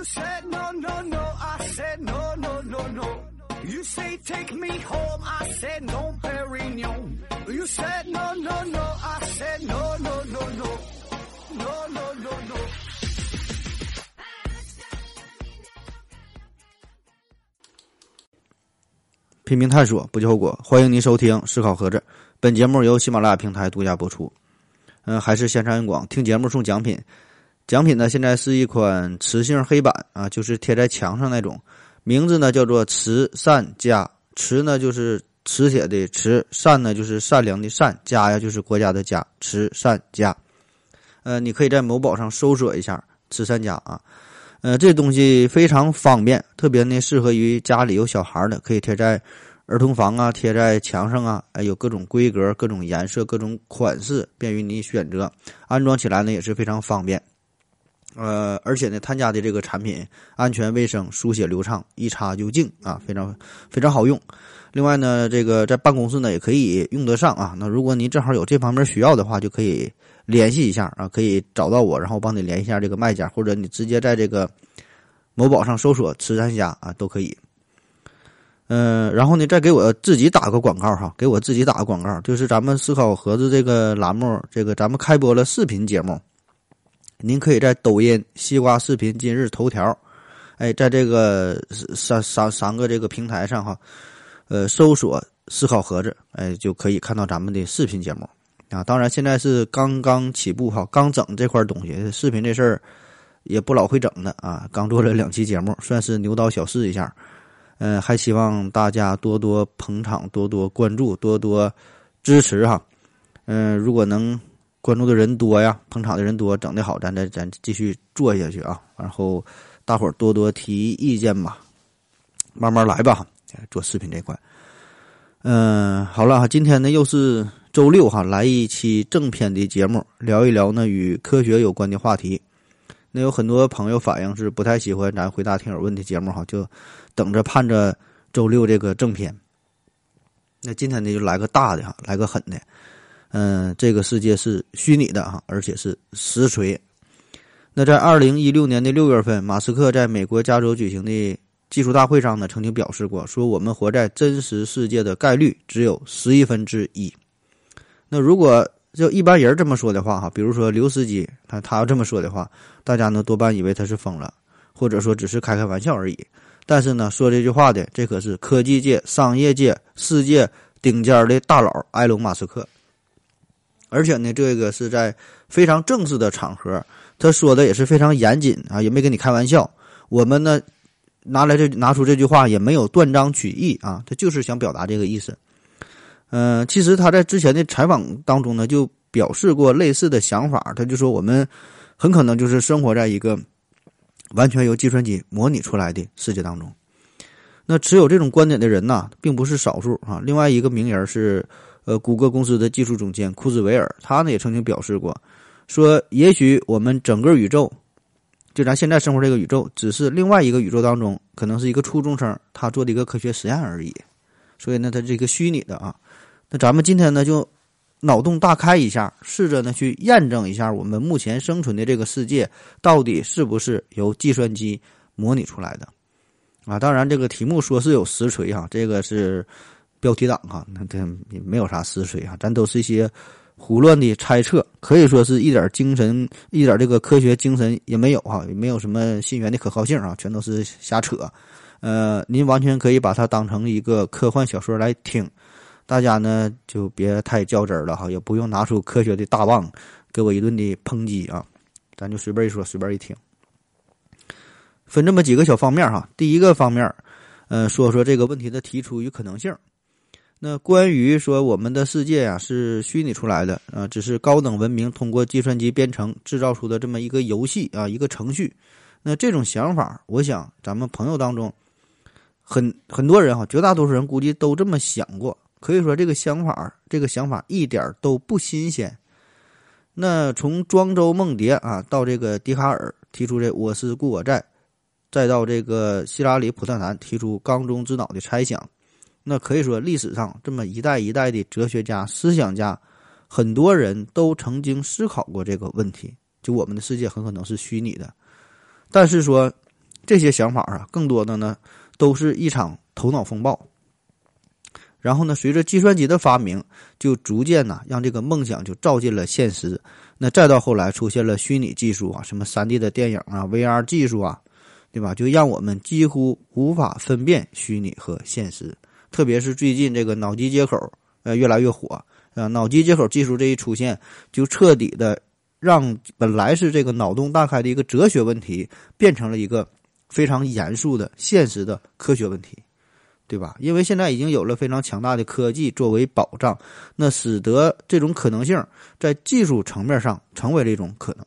You said no no no, I said no no no no. You say take me home, I said no, Perignon. You said no no no, I said no no no no no no no no. 拼命探索，不计后果。欢迎您收听《思考盒子》，本节目由喜马拉雅平台独家播出。还是先上硬广，听节目送奖品。奖品呢，现在是一款磁性黑板啊，就是贴在墙上那种，名字呢叫做慈善家。慈呢就是磁铁的磁，善呢就是善良的善，家呀就是国家的家，慈善家。你可以在某宝上搜索一下慈善家啊。这东西非常方便，特别呢适合于家里有小孩的，可以贴在儿童房啊，贴在墙上啊，有各种规格、各种颜色、各种款式，便于你选择。安装起来呢也是非常方便。而且呢，他家的这个产品安全卫生、书写流畅，一插就净啊，非常非常好用。另外呢，这个在办公室呢也可以用得上啊。那如果您正好有这方面需要的话，就可以联系一下啊，可以找到我，然后帮你联系一下这个卖家，或者你直接在这个某宝上搜索慈善家啊，都可以。然后呢，再给我自己打个广告哈，给我自己打个广告，就是咱们思考盒子这个栏目，这个咱们开播了视频节目。您可以在抖音、西瓜视频、今日头条，在这个三个这个平台上哈，搜索“思考盒子”，就可以看到咱们的视频节目啊。当然，现在是刚刚起步哈，刚整这块东西，视频这事儿也不老会整的啊。刚做了2期节目，算是牛刀小试一下。还希望大家多多捧场，多多关注，多多支持哈。如果能。关注的人多呀，捧场的人多，整得好，咱继续做下去啊！然后大伙儿多多提意见吧，慢慢来吧，做视频这块。好了，今天呢又是周六哈，来一期正片的节目，聊一聊呢与科学有关的话题。那有很多朋友反映是不太喜欢咱回答听友问题节目哈，就等着盼着周六这个正片。那今天呢就来个大的哈，来个狠的。这个世界是虚拟的啊，而且是实锤。那在2016年的6月份，马斯克在美国加州举行的技术大会上呢，曾经表示过，说我们活在真实世界的概率只有1/11。那如果就一般人这么说的话哈，比如说刘司机，他要这么说的话，大家呢多半以为他是疯了，或者说只是开玩笑而已。但是呢，说这句话的，这可是科技界、商业界、世界顶尖的大佬埃隆·马斯克。而且呢，这个是在非常正式的场合，他说的也是非常严谨啊，也没跟你开玩笑。我们呢，拿出这句话也没有断章取义啊，他就是想表达这个意思。其实他在之前的采访当中呢，就表示过类似的想法，他就说我们很可能就是生活在一个完全由计算机模拟出来的世界当中。那持有这种观点的人呢，并不是少数啊。另外一个名人是。谷歌公司的技术总监库兹韦尔，他呢也曾经表示过，说也许我们整个宇宙，就咱现在生活这个宇宙，只是另外一个宇宙当中，可能是一个初中生他做的一个科学实验而已。所以呢，它是一个虚拟的啊。那咱们今天呢，就脑洞大开一下，试着呢去验证一下我们目前生存的这个世界到底是不是由计算机模拟出来的啊？当然，这个题目说是有实锤啊，这个是。标题党哈，那这也没有啥实锤啊，咱都是一些胡乱的猜测，可以说是一点精神，一点这个科学精神也没有哈，也没有什么信源的可靠性啊，全都是瞎扯。您完全可以把它当成一个科幻小说来听，大家呢就别太较真了哈，也不用拿出科学的大棒给我一顿的抨击啊，咱就随便一说，随便一听。分这么几个小方面哈，第一个方面，说说这个问题的提出与可能性。那关于说我们的世界呀是虚拟出来的啊，只是高等文明通过计算机编程制造出的这么一个游戏啊，一个程序。那这种想法，我想咱们朋友当中很多人哈，绝大多数人估计都这么想过。可以说这个想法一点都不新鲜。那从庄周梦蝶啊，到这个笛卡尔提出这我思故我在，再到这个希拉里普特南提出缸中之脑的猜想。那可以说历史上这么一代一代的哲学家、思想家，很多人都曾经思考过这个问题，就我们的世界很可能是虚拟的。但是说这些想法啊，更多的呢都是一场头脑风暴。然后呢，随着计算机的发明，就逐渐呢让这个梦想就照进了现实。那再到后来出现了虚拟技术啊，什么 3D 的电影啊， VR 技术啊，对吧？就让我们几乎无法分辨虚拟和现实。特别是最近这个脑机接口越来越火啊，脑机接口技术这一出现，就彻底的让本来是这个脑洞大开的一个哲学问题，变成了一个非常严肃的现实的科学问题。对吧？因为现在已经有了非常强大的科技作为保障，那使得这种可能性在技术层面上成为了一种可能。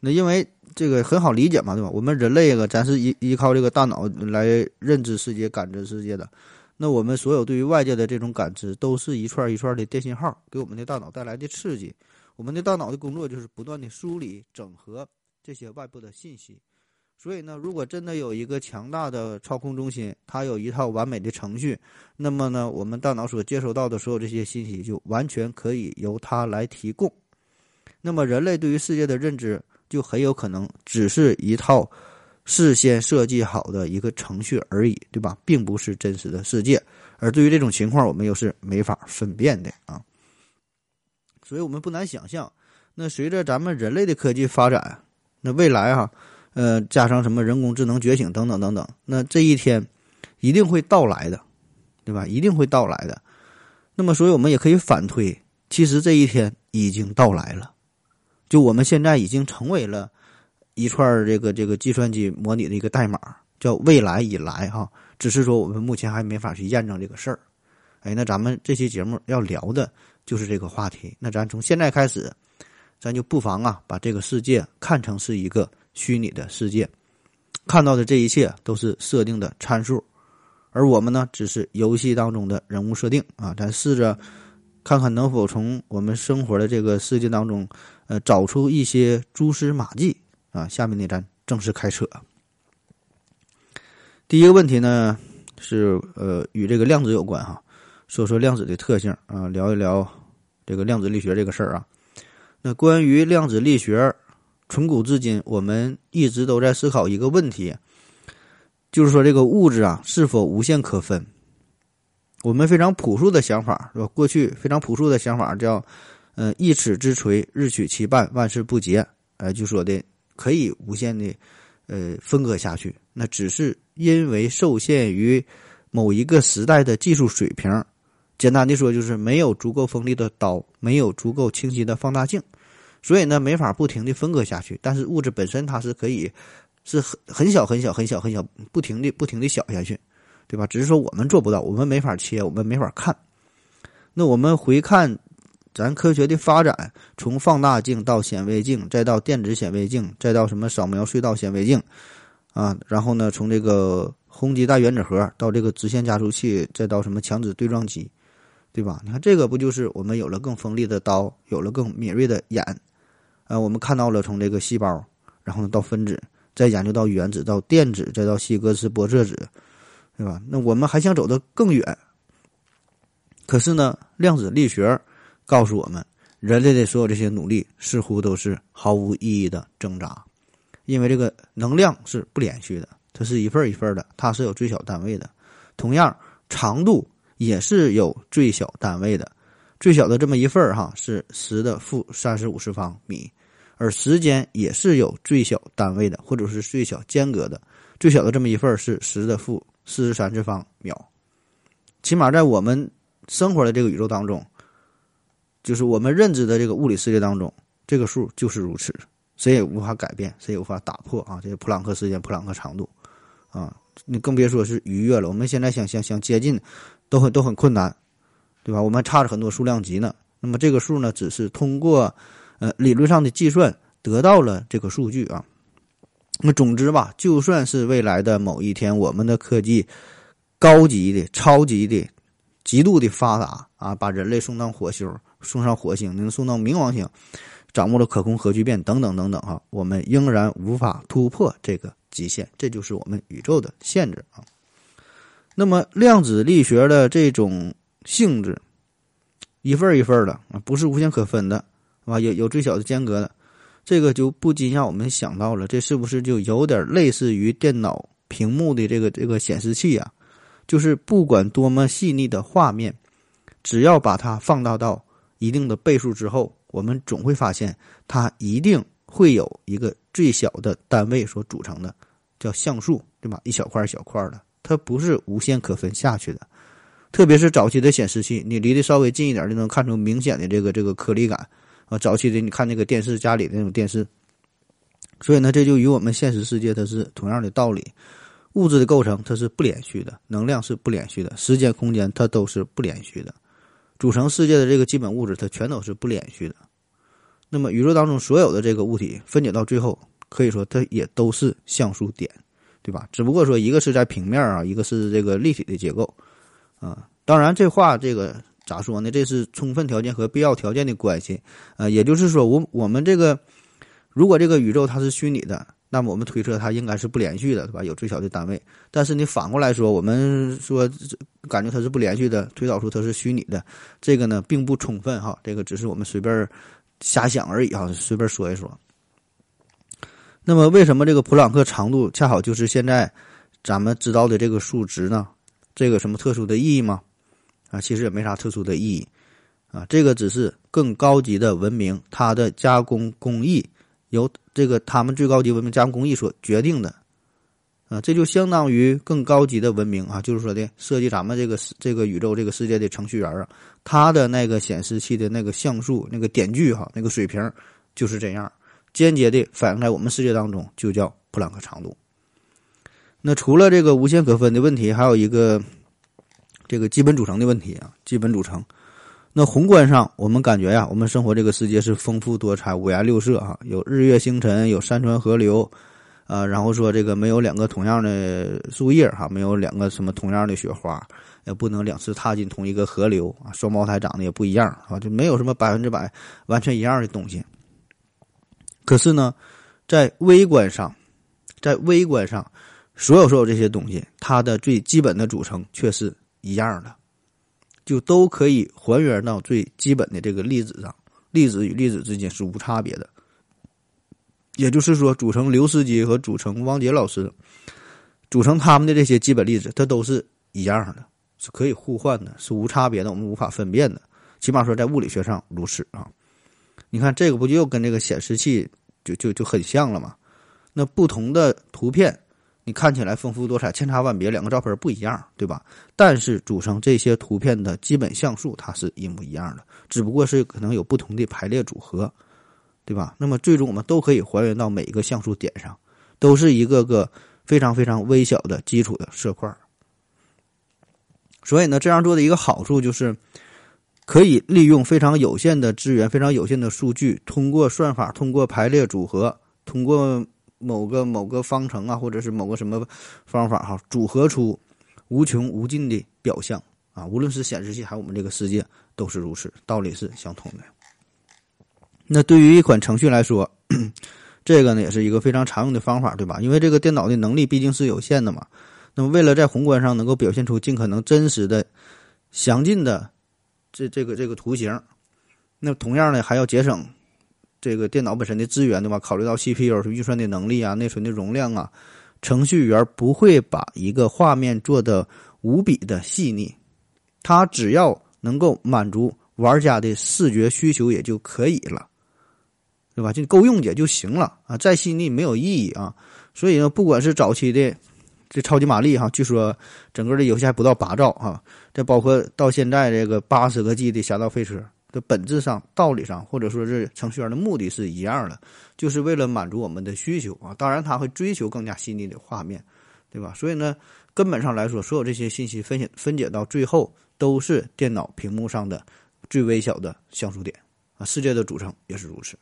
那因为这个很好理解嘛，对吧？我们人类啊，咱是依靠这个大脑来认知世界、感知世界的。那我们所有对于外界的这种感知，都是一串一串的电信号给我们的大脑带来的刺激。我们的大脑的工作就是不断的梳理、整合这些外部的信息。所以呢，如果真的有一个强大的操控中心，它有一套完美的程序，那么呢，我们大脑所接收到的所有这些信息就完全可以由它来提供。那么人类对于世界的认知就很有可能只是一套事先设计好的一个程序而已，对吧？并不是真实的世界。而对于这种情况，我们又是没法分辨的啊。所以我们不难想象，那随着咱们人类的科技发展，那未来啊，加上什么人工智能觉醒等等等等，那这一天一定会到来的，对吧？一定会到来的。那么所以我们也可以反推，其实这一天已经到来了，就我们现在已经成为了一串这个计算机模拟的一个代码，叫未来以来哈，只是说我们目前还没法去验证这个事儿。哎，那咱们这期节目要聊的就是这个话题。那咱从现在开始，咱就不妨啊把这个世界看成是一个虚拟的世界，看到的这一切都是设定的参数，而我们呢只是游戏当中的人物设定啊。咱试着看看能否从我们生活的这个世界当中找出一些蛛丝马迹啊。下面呢咱正式开扯。第一个问题呢是与这个量子有关哈，说量子的特性啊，聊一聊这个量子力学这个事儿啊。那关于量子力学，从古至今我们一直都在思考一个问题，就是说这个物质啊是否无限可分。我们非常朴素的想法，过去非常朴素的想法叫一尺之锤，日取其半，万事不竭，就说的可以无限的分割下去。那只是因为受限于某一个时代的技术水平，简单的说就是没有足够锋利的刀，没有足够清晰的放大镜，所以呢没法不停地分割下去。但是物质本身它是可以是很小很小很小很小，不停地小下去，对吧？只是说我们做不到，我们没法切，我们没法看。那我们回看咱科学的发展，从放大镜到显微镜，再到电子显微镜，再到什么扫描隧道显微镜啊，然后呢从这个轰击大原子核到这个直线加速器，再到什么强子对撞机，对吧？你看这个不就是我们有了更锋利的刀，有了更敏锐的眼。我们看到了从这个细胞，然后呢到分子，再研究到原子，到电子，再到希格斯玻色子，对吧？那我们还想走得更远，可是呢，量子力学告诉我们，人类的所有这些努力似乎都是毫无意义的挣扎，因为这个能量是不连续的，它是一份一份的，它是有最小单位的。同样，长度也是有最小单位的，最小的这么一份哈是10^-35米。而时间也是有最小单位的，或者是最小间隔的，最小的这么一份是10^-43秒。起码在我们生活的这个宇宙当中，就是我们认知的这个物理世界当中，这个数就是如此，谁也无法改变，谁也无法打破啊！这个普朗克时间、普朗克长度啊，你更别说是逾越了。我们现在想接近，都很困难，对吧？我们差着很多数量级呢。那么这个数呢，只是通过理论上的计算得到了这个数据啊。那总之吧，就算是未来的某一天，我们的科技高级的、超级的、极度的发达啊，把人类送上火星，能送到冥王星，掌握了可控核聚变等等等等啊，我们仍然无法突破这个极限，这就是我们宇宙的限制啊。那么量子力学的这种性质，一份一份的，不是无限可分的。有最小的间隔的，这个就不禁让我们想到了，这是不是就有点类似于电脑屏幕的这个显示器啊？就是不管多么细腻的画面，只要把它放大到一定的倍数之后，我们总会发现它一定会有一个最小的单位所组成的，叫像素，对吧？一小块一小块的，它不是无限可分下去的。特别是早期的显示器，你离得稍微近一点就能看出明显的这个颗粒感啊。早期的你看那个电视，家里的那种电视。所以呢，这就与我们现实世界它是同样的道理。物质的构成它是不连续的，能量是不连续的，时间空间它都是不连续的，组成世界的这个基本物质它全都是不连续的。那么宇宙当中所有的这个物体分解到最后，可以说它也都是像素点，对吧？只不过说一个是在平面啊，一个是这个立体的结构啊。当然这话这个咋说呢，这是充分条件和必要条件的关系啊。也就是说我们这个，如果这个宇宙它是虚拟的，那么我们推测它应该是不连续的，对吧？有最小的单位。但是你反过来说，我们说感觉它是不连续的，推导出它是虚拟的，这个呢并不充分哈，这个只是我们随便瞎想而已哈，随便说一说。那么为什么这个普朗克长度恰好就是现在咱们知道的这个数值呢？这个什么特殊的意义吗？啊，其实也没啥特殊的意义啊，这个只是更高级的文明它的加工工艺由这个他们最高级文明加工工艺所决定的啊，这就相当于更高级的文明啊，就是说的设计咱们这个宇宙这个世界的程序员啊，他的那个显示器的那个像素那个点距哈，那个水平就是这样，间接的反映在我们世界当中，就叫普朗克长度。那除了这个无限可分的问题，还有一个这个基本组成的问题啊，基本组成。那宏观上我们感觉呀，我们生活这个世界是丰富多彩，五颜六色啊，有日月星辰，有山川河流啊，然后说这个没有两个同样的树叶哈，没有两个什么同样的雪花，也不能两次踏进同一个河流啊，双胞胎长得也不一样啊，就没有什么100%完全一样的东西。可是呢，在微观上所有这些东西，它的最基本的组成却是一样的，就都可以还原到最基本的这个粒子上，粒子与粒子之间是无差别的。也就是说，组成刘司机和组成汪杰老师，组成他们的这些基本粒子，它都是一样的，是可以互换的，是无差别的，我们无法分辨的，起码说在物理学上如此啊。你看这个不就跟这个显示器就很像了吗？那不同的图片你看起来丰富多彩，千差万别，两个照片不一样，对吧？但是组成这些图片的基本像素它是一模一样的，只不过是可能有不同的排列组合，对吧？那么最终我们都可以还原到每一个像素点上，都是一个个非常非常微小的基础的色块。所以呢，这样做的一个好处就是可以利用非常有限的资源，非常有限的数据，通过算法，通过排列组合，通过某个方程啊，或者是某个什么方法哈，组合出无穷无尽的表象啊，无论是显示器还有我们这个世界都是如此，道理是相同的。那对于一款程序来说，这个呢也是一个非常常用的方法，对吧？因为这个电脑的能力毕竟是有限的嘛，那么为了在宏观上能够表现出尽可能真实的详尽的这个图形，那同样呢还要节省这个电脑本身的资源，对吧？考虑到 CPU 运算的能力啊，内存的容量啊，程序员不会把一个画面做得无比的细腻，他只要能够满足玩家的视觉需求也就可以了，对吧？就够用也就行了啊，再细腻没有意义啊。所以呢，不管是早期的这超级玛丽哈，据说整个的游戏还不到8兆哈，这包括到现在这个80个G 的侠盗飞车。的本质上、道理上，或者说是程序员的目的是一样的，就是为了满足我们的需求啊。当然，他会追求更加细腻的画面，对吧？所以呢，根本上来说，所有这些信息分解到最后，都是电脑屏幕上的最微小的像素点啊。世界的组成也是如此。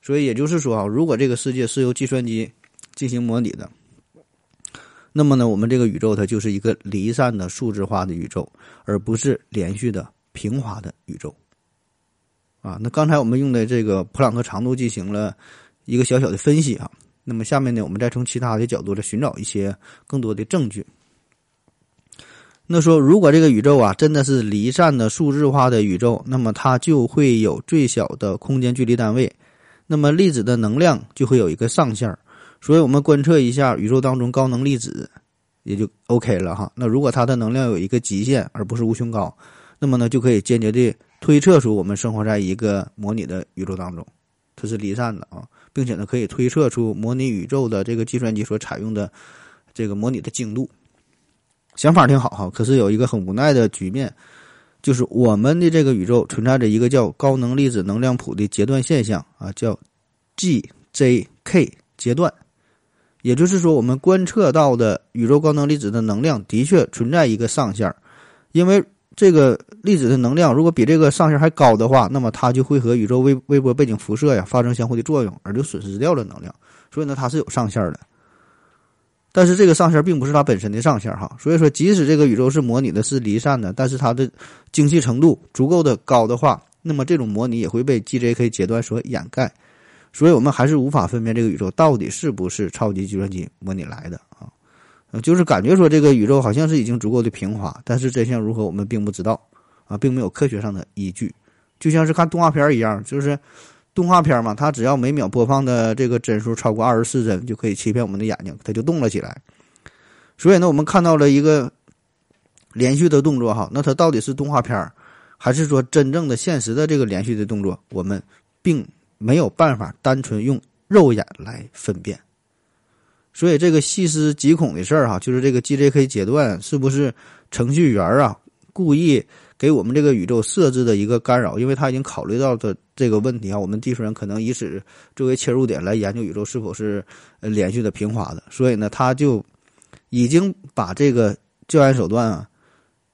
所以也就是说啊，如果这个世界是由计算机进行模拟的，那么呢，我们这个宇宙它就是一个离散的数字化的宇宙，而不是连续的平滑的宇宙。啊，那刚才我们用的这个普朗克长度进行了一个小小的分析啊。那么下面呢，我们再从其他的角度来寻找一些更多的证据。那说，如果这个宇宙啊真的是离散的数字化的宇宙，那么它就会有最小的空间距离单位。那么粒子的能量就会有一个上限，所以我们观测一下宇宙当中高能粒子也就 OK 了哈。那如果它的能量有一个极限而不是无穷高，那么呢就可以间接的推测出我们生活在一个模拟的宇宙当中，它是离散的啊，并且呢可以推测出模拟宇宙的这个计算机所采用的这个模拟的精度。想法挺好哈，可是有一个很无奈的局面，就是我们的这个宇宙存在着一个叫高能粒子能量谱的截断现象啊，叫 GJK 截断。也就是说，我们观测到的宇宙高能粒子的能量的确存在一个上限，因为这个粒子的能量如果比这个上限还高的话，那么它就会和宇宙微波背景辐射呀发生相互的作用，而就损失掉了能量。所以呢，它是有上限的。但是这个上限并不是它本身的上限哈，所以说即使这个宇宙是模拟的，是离散的，但是它的精细程度足够的高的话，那么这种模拟也会被 GJK 截断所掩盖，所以我们还是无法分辨这个宇宙到底是不是超级计算机模拟来的啊。就是感觉说这个宇宙好像是已经足够的平滑，但是真相如何我们并不知道啊，并没有科学上的依据。就像是看动画片一样，就是动画片嘛，它只要每秒播放的这个帧数超过24帧，就可以欺骗我们的眼睛，它就动了起来。所以呢，我们看到了一个连续的动作哈，那它到底是动画片，还是说真正的现实的这个连续的动作，我们并没有办法单纯用肉眼来分辨。所以这个细思极恐的事儿哈，就是这个 GJK 截断是不是程序员啊故意给我们这个宇宙设置的一个干扰，因为他已经考虑到的这个问题啊，我们地球人可能以此作为切入点来研究宇宙是否是连续的平滑的，所以呢，他就已经把这个救援手段啊，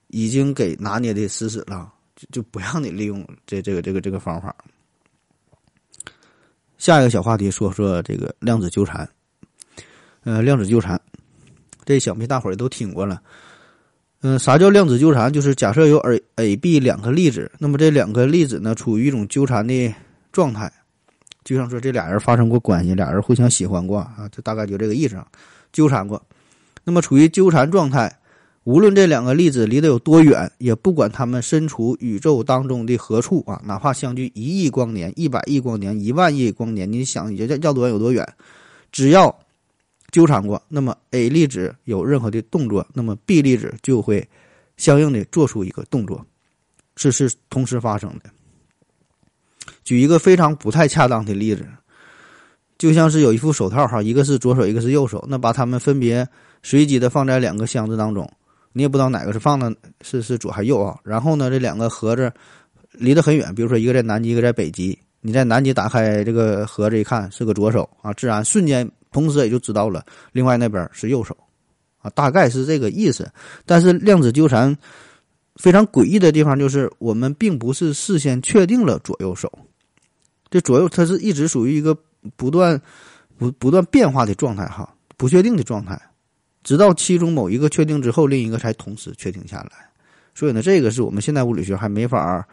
已经给拿捏的死死了，就不让你利用这个方法。下一个小话题说这个量子纠缠。量子纠缠，这想必大伙儿都听过了。啥叫量子纠缠？就是假设有 A、B 两个粒子，那么这两个粒子呢处于一种纠缠的状态，就像说这俩人发生过关系，俩人互相喜欢过啊，就大概就这个意思啊，纠缠过。那么处于纠缠状态，无论这两个粒子离得有多远，也不管他们身处宇宙当中的何处啊，哪怕相距1亿光年、100亿光年、1万亿光年，你想要多远有多远，只要纠缠过，那么 A 粒子有任何的动作，那么 B 粒子就会相应的做出一个动作，这是同时发生的。举一个非常不太恰当的例子，就像是有一副手套哈，一个是左手，一个是右手，那把它们分别随机的放在两个箱子当中，你也不知道哪个是放的是左还右啊。然后呢，这两个盒子离得很远，比如说一个在南极，一个在北极。你在南极打开这个盒子一看，是个左手啊，自然瞬间同时也就知道了另外那边是右手啊，大概是这个意思。但是量子纠缠非常诡异的地方，就是我们并不是事先确定了左右手，这左右它是一直属于一个不断变化的状态哈，不确定的状态，直到其中某一个确定之后，另一个才同时确定下来。所以呢，这个是我们现代物理学还没法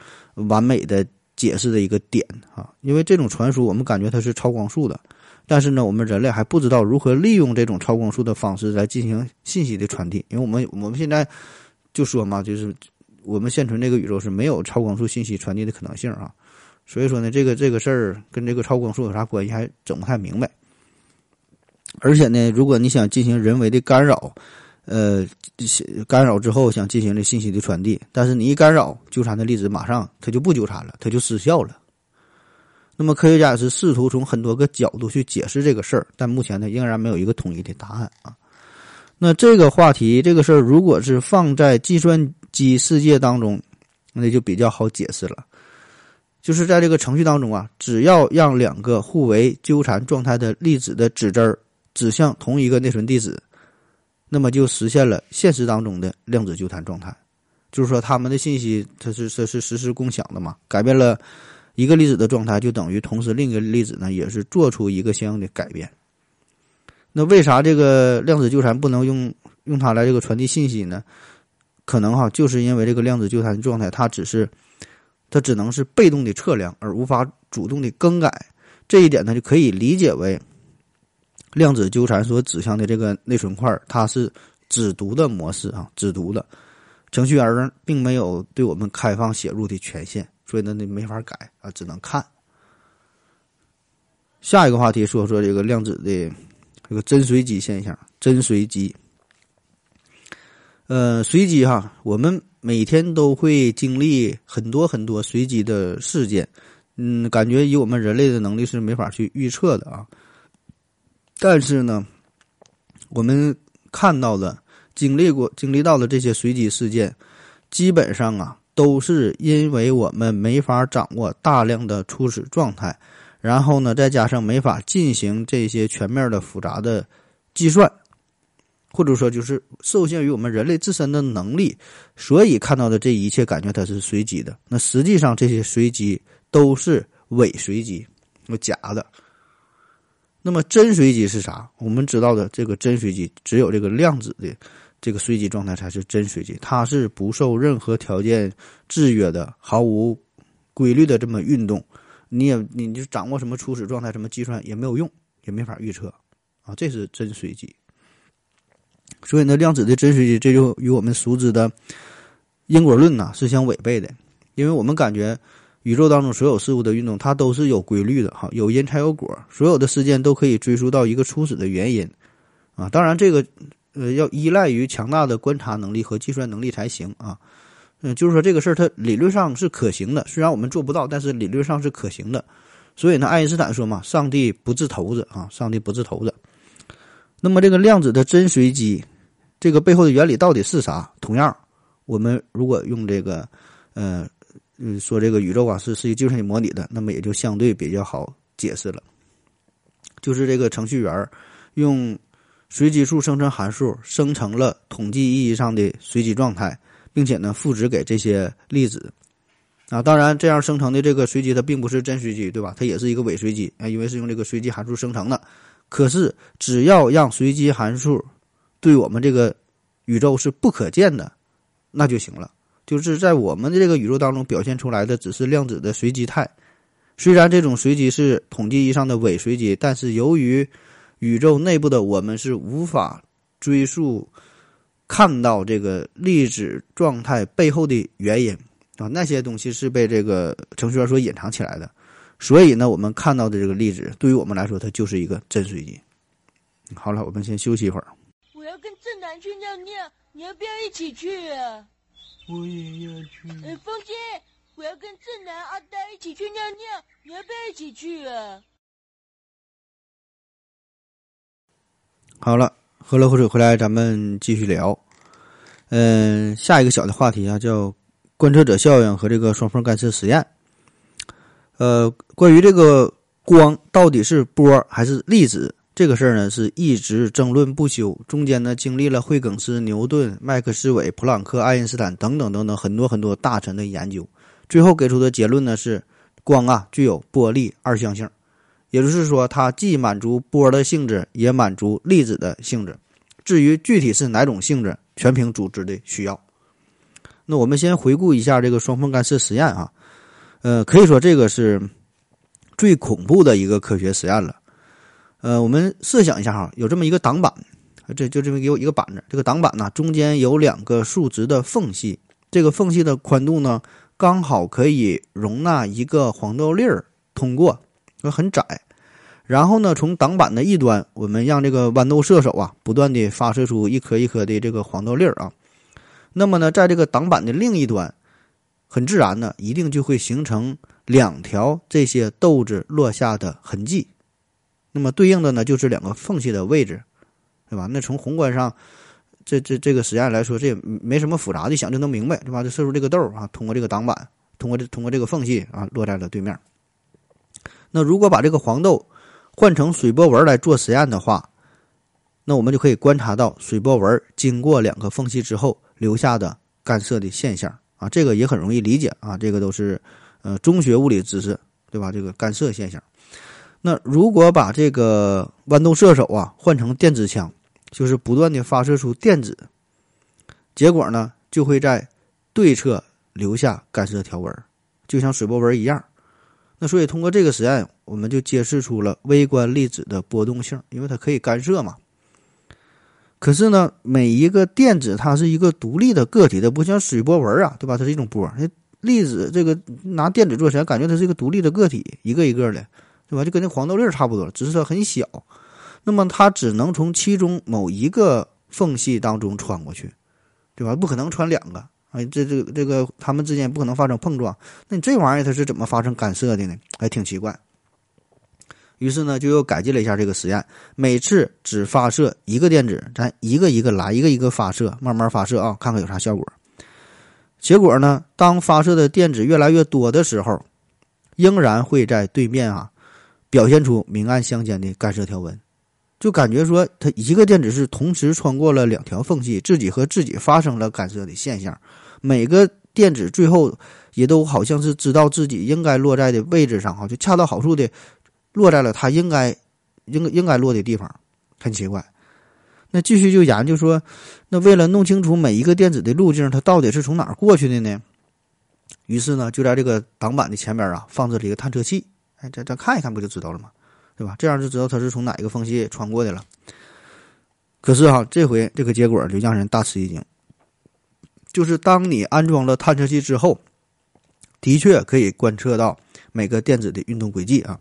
完美的解释的一个点啊，因为这种传输我们感觉它是超光速的，但是呢，我们人类还不知道如何利用这种超光速的方式来进行信息的传递，因为我们现在就说嘛，就是我们现存这个宇宙是没有超光速信息传递的可能性啊，所以说呢，这个事儿跟这个超光速有啥关系，还整不太明白。而且呢，如果你想进行人为的干扰，干扰之后想进行这信息的传递，但是你一干扰，纠缠的粒子马上它就不纠缠了，它就失效了。那么科学家也是试图从很多个角度去解释这个事儿，但目前呢仍然没有一个统一的答案啊。那这个话题这个事儿如果是放在计算机世界当中，那就比较好解释了。就是在这个程序当中啊，只要让两个互为纠缠状态的粒子的指针儿指向同一个内存地址，那么就实现了现实当中的量子纠缠状态。就是说它们的信息它是实时共享的嘛，改变了一个粒子的状态，就等于同时另一个粒子呢也是做出一个相应的改变。那为啥这个量子纠缠不能用它来这个传递信息呢？可能哈，就是因为这个量子纠缠状态它只能是被动的测量，而无法主动的更改。这一点呢就可以理解为量子纠缠所指向的这个内存块，它是只读的模式啊，只读的。程序员并没有对我们开放写入的权限，所以呢，你没法改啊，只能看。下一个话题说说这个量子的这个真随机现象，真随机。随机哈，我们每天都会经历很多很多随机的事件，感觉以我们人类的能力是没法去预测的啊。但是呢，我们看到的、经历到的这些随机事件，基本上啊，都是因为我们没法掌握大量的初始状态，然后呢，再加上没法进行这些全面的复杂的计算。或者说就是受限于我们人类自身的能力，所以看到的这一切感觉它是随机的，那实际上这些随机都是伪随机，假的。那么真随机是啥？我们知道的这个真随机，只有这个量子的这个随机状态才是真随机，它是不受任何条件制约的，毫无规律的这么运动，你就掌握什么初始状态，什么计算也没有用，也没法预测啊，这是真随机。所以呢，量子的真随机，这就与我们熟知的因果论呢是相违背的，因为我们感觉宇宙当中所有事物的运动，它都是有规律的哈，有因才有果，所有的事件都可以追溯到一个初始的原因啊。当然，这个要依赖于强大的观察能力和计算能力才行啊。就是说这个事儿它理论上是可行的，虽然我们做不到，但是理论上是可行的。所以呢，爱因斯坦说嘛，上帝不掷骰子啊，上帝不掷骰子。那么这个量子的真随机，这个背后的原理到底是啥？同样，我们如果用这个，说这个宇宙啊是一个计算机模拟的，那么也就相对比较好解释了。就是这个程序员用随机数生成函数，生成了统计意义上的随机状态，并且呢赋值给这些粒子。啊，当然这样生成的这个随机它并不是真随机，对吧？它也是一个伪随机啊，因为是用这个随机函数生成的。可是只要让随机函数对我们这个宇宙是不可见的，那就行了。就是在我们的这个宇宙当中表现出来的只是量子的随机态，虽然这种随机是统计意义上的伪随机，但是由于宇宙内部的我们是无法追溯看到这个粒子状态背后的原因啊，那些东西是被这个程序员所隐藏起来的，所以呢，我们看到的这个粒子对于我们来说，它就是一个真随机。好了，我们先休息一会儿。我要跟正南去尿尿，你要不要一起去啊？我也要去。风姐，我要跟正南、阿呆一起去尿尿，你要不要一起去啊？好了，喝了口水回来，咱们继续聊。下一个小的话题啊，叫观测者效应和这个双缝干涉实验。关于这个光到底是波还是粒子？这个事儿呢是一直争论不休，中间呢经历了惠更斯、牛顿、麦克斯韦、普朗克、爱因斯坦等等等等很多很多大神的研究，最后给出的结论呢是光啊具有波粒二象性，也就是说它既满足波的性质也满足粒子的性质，至于具体是哪种性质全凭组织的需要。那我们先回顾一下这个双缝干涉实验啊，可以说这个是最恐怖的一个科学实验了。我们设想一下哈，有这么一个挡板，这么有一个板子，这个挡板呢中间有两个竖直的缝隙，这个缝隙的宽度呢刚好可以容纳一个黄豆粒儿通过，很窄。然后呢，从挡板的一端，我们让这个豌豆射手啊不断地发射出一颗一颗的这个黄豆粒儿啊。那么呢，在这个挡板的另一端，很自然的一定就会形成两条这些豆子落下的痕迹。那么对应的呢就是两个缝隙的位置，对吧？那从宏观上这个实验来说，这也没什么复杂的，想就能明白，对吧？就射出这个豆啊，通过这个挡板，通过这个缝隙啊，落在了对面。那如果把这个黄豆换成水波纹来做实验的话，那我们就可以观察到水波纹经过两个缝隙之后留下的干涉的现象啊，这个也很容易理解啊，这个都是中学物理知识，对吧？这个干涉现象。那如果把这个豌豆射手啊换成电子枪，就是不断的发射出电子，结果呢就会在对侧留下干涉条纹，就像水波纹一样。那所以通过这个实验，我们就揭示出了微观粒子的波动性，因为它可以干涉嘛。可是呢，每一个电子它是一个独立的个体的，不像水波纹啊，对吧？它是一种波。粒子这个拿电子做实验，感觉它是一个独立的个体，一个一个的。对吧？就跟那黄豆粒差不多，只是它很小，那么它只能从其中某一个缝隙当中穿过去，对吧？不可能穿两个，哎，这个它们之间不可能发生碰撞。那你这玩意儿它是怎么发生干涉的呢？还挺奇怪。于是呢，就又改进了一下这个实验，每次只发射一个电子，咱一个一个来，一个一个发射，慢慢发射啊，看看有啥效果。结果呢，当发射的电子越来越多的时候，仍然会在对面啊表现出明暗相间的干涉条纹，就感觉说它一个电子是同时穿过了两条缝隙，自己和自己发生了干涉的现象。每个电子最后也都好像是知道自己应该落在的位置上，就恰到好处的落在了它应该落的地方，很奇怪。那继续就研究说，那为了弄清楚每一个电子的路径，它到底是从哪儿过去的呢？于是呢，就在这个挡板的前边啊，放置了一个探测器，哎，咱看一看不就知道了吗？对吧？这样就知道它是从哪一个缝隙穿过的了。可是哈，这回这个结果就让人大吃一惊，就是当你安装了探测器之后，的确可以观测到每个电子的运动轨迹啊。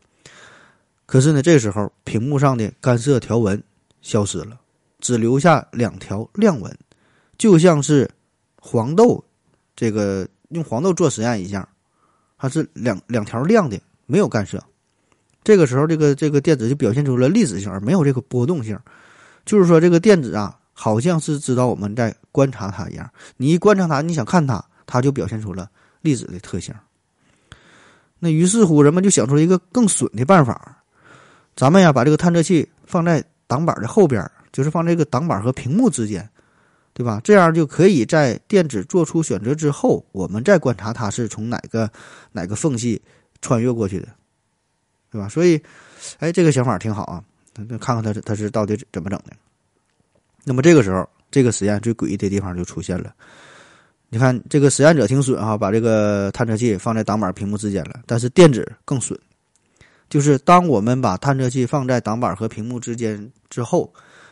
可是呢，这时候屏幕上的干涉条纹消失了，只留下两条亮纹，就像是黄豆这个用黄豆做实验一样，它是两条亮的，没有干涉。这个时候，这个电子就表现出了粒子性，而没有这个波动性。就是说，这个电子啊，好像是知道我们在观察它一样。你一观察它，你想看它，它就表现出了粒子的特性。那于是乎，人们就想出了一个更损的办法。咱们呀，把这个探测器放在挡板的后边，就是放这个挡板和屏幕之间，对吧？这样就可以在电子做出选择之后，我们再观察它是从哪个缝隙穿越过去的。对吧？所以，哎，这个想法挺好啊，看看它是到底怎么整的。那么这个时候，这个实验最诡异的地方就出现了。你看，这个实验者挺损啊，把这个探测器放在挡板屏幕之间了，但是电子更损。就是当我们把探测器放在挡板和屏幕之间之后，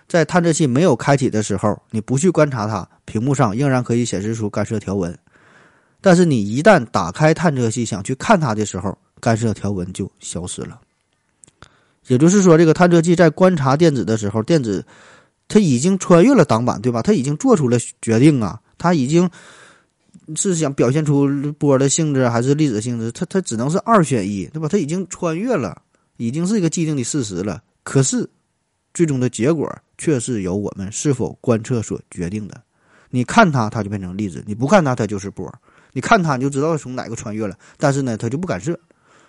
在探测器没有开启的时候，你不去观察它，屏幕上仍然可以显示出干涉条纹。但是你一旦打开探测器想去看它的时候，干涉条纹就消失了。也就是说，这个探测器在观察电子的时候，电子它已经穿越了挡板，对吧？它已经做出了决定啊，它已经是想表现出波的性质还是粒子性质，它只能是二选一，对吧？它已经穿越了，已经是一个既定的事实了。可是最终的结果却是由我们是否观测所决定的。你看它，它就变成粒子；你不看它，它就是波。你看它，你就知道从哪个穿越了，但是呢，它就不干涉。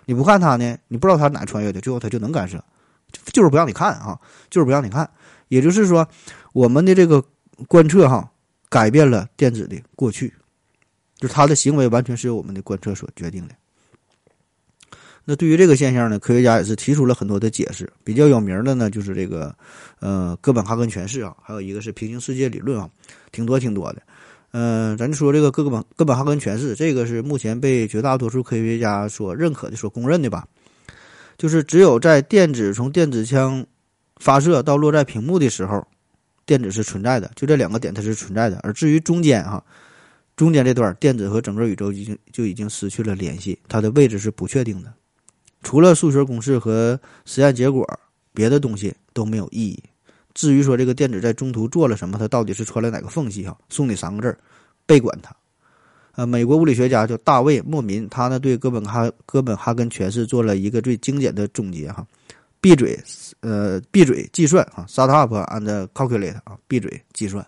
你不看它呢，你不知道它哪穿越的，最后它就能干涉，就是不让你看啊，就是不让你看。也就是说，我们的这个观测哈，改变了电子的过去，就是它的行为完全是由我们的观测所决定的。那对于这个现象呢，科学家也是提出了很多的解释，比较有名的呢就是这个哥本哈根诠释啊，还有一个是平行世界理论啊，挺多的。咱就说这个哥本哈根诠释，这个是目前被绝大多数科学家所认可的、所公认的吧。就是只有在电子从电子枪发射到落在屏幕的时候，电子是存在的，就这两个点它是存在的。而至于中间这段，电子和整个宇宙就已经失去了联系，它的位置是不确定的。除了数学公式和实验结果，别的东西都没有意义。至于说这个电子在中途做了什么，它到底是穿了哪个缝隙啊？送你三个字，别管它。美国物理学家叫大卫·莫民，他呢对哥本哈根诠释做了一个最经典的总结哈，闭嘴计算啊 ，shut up and calculate 啊，闭嘴计算，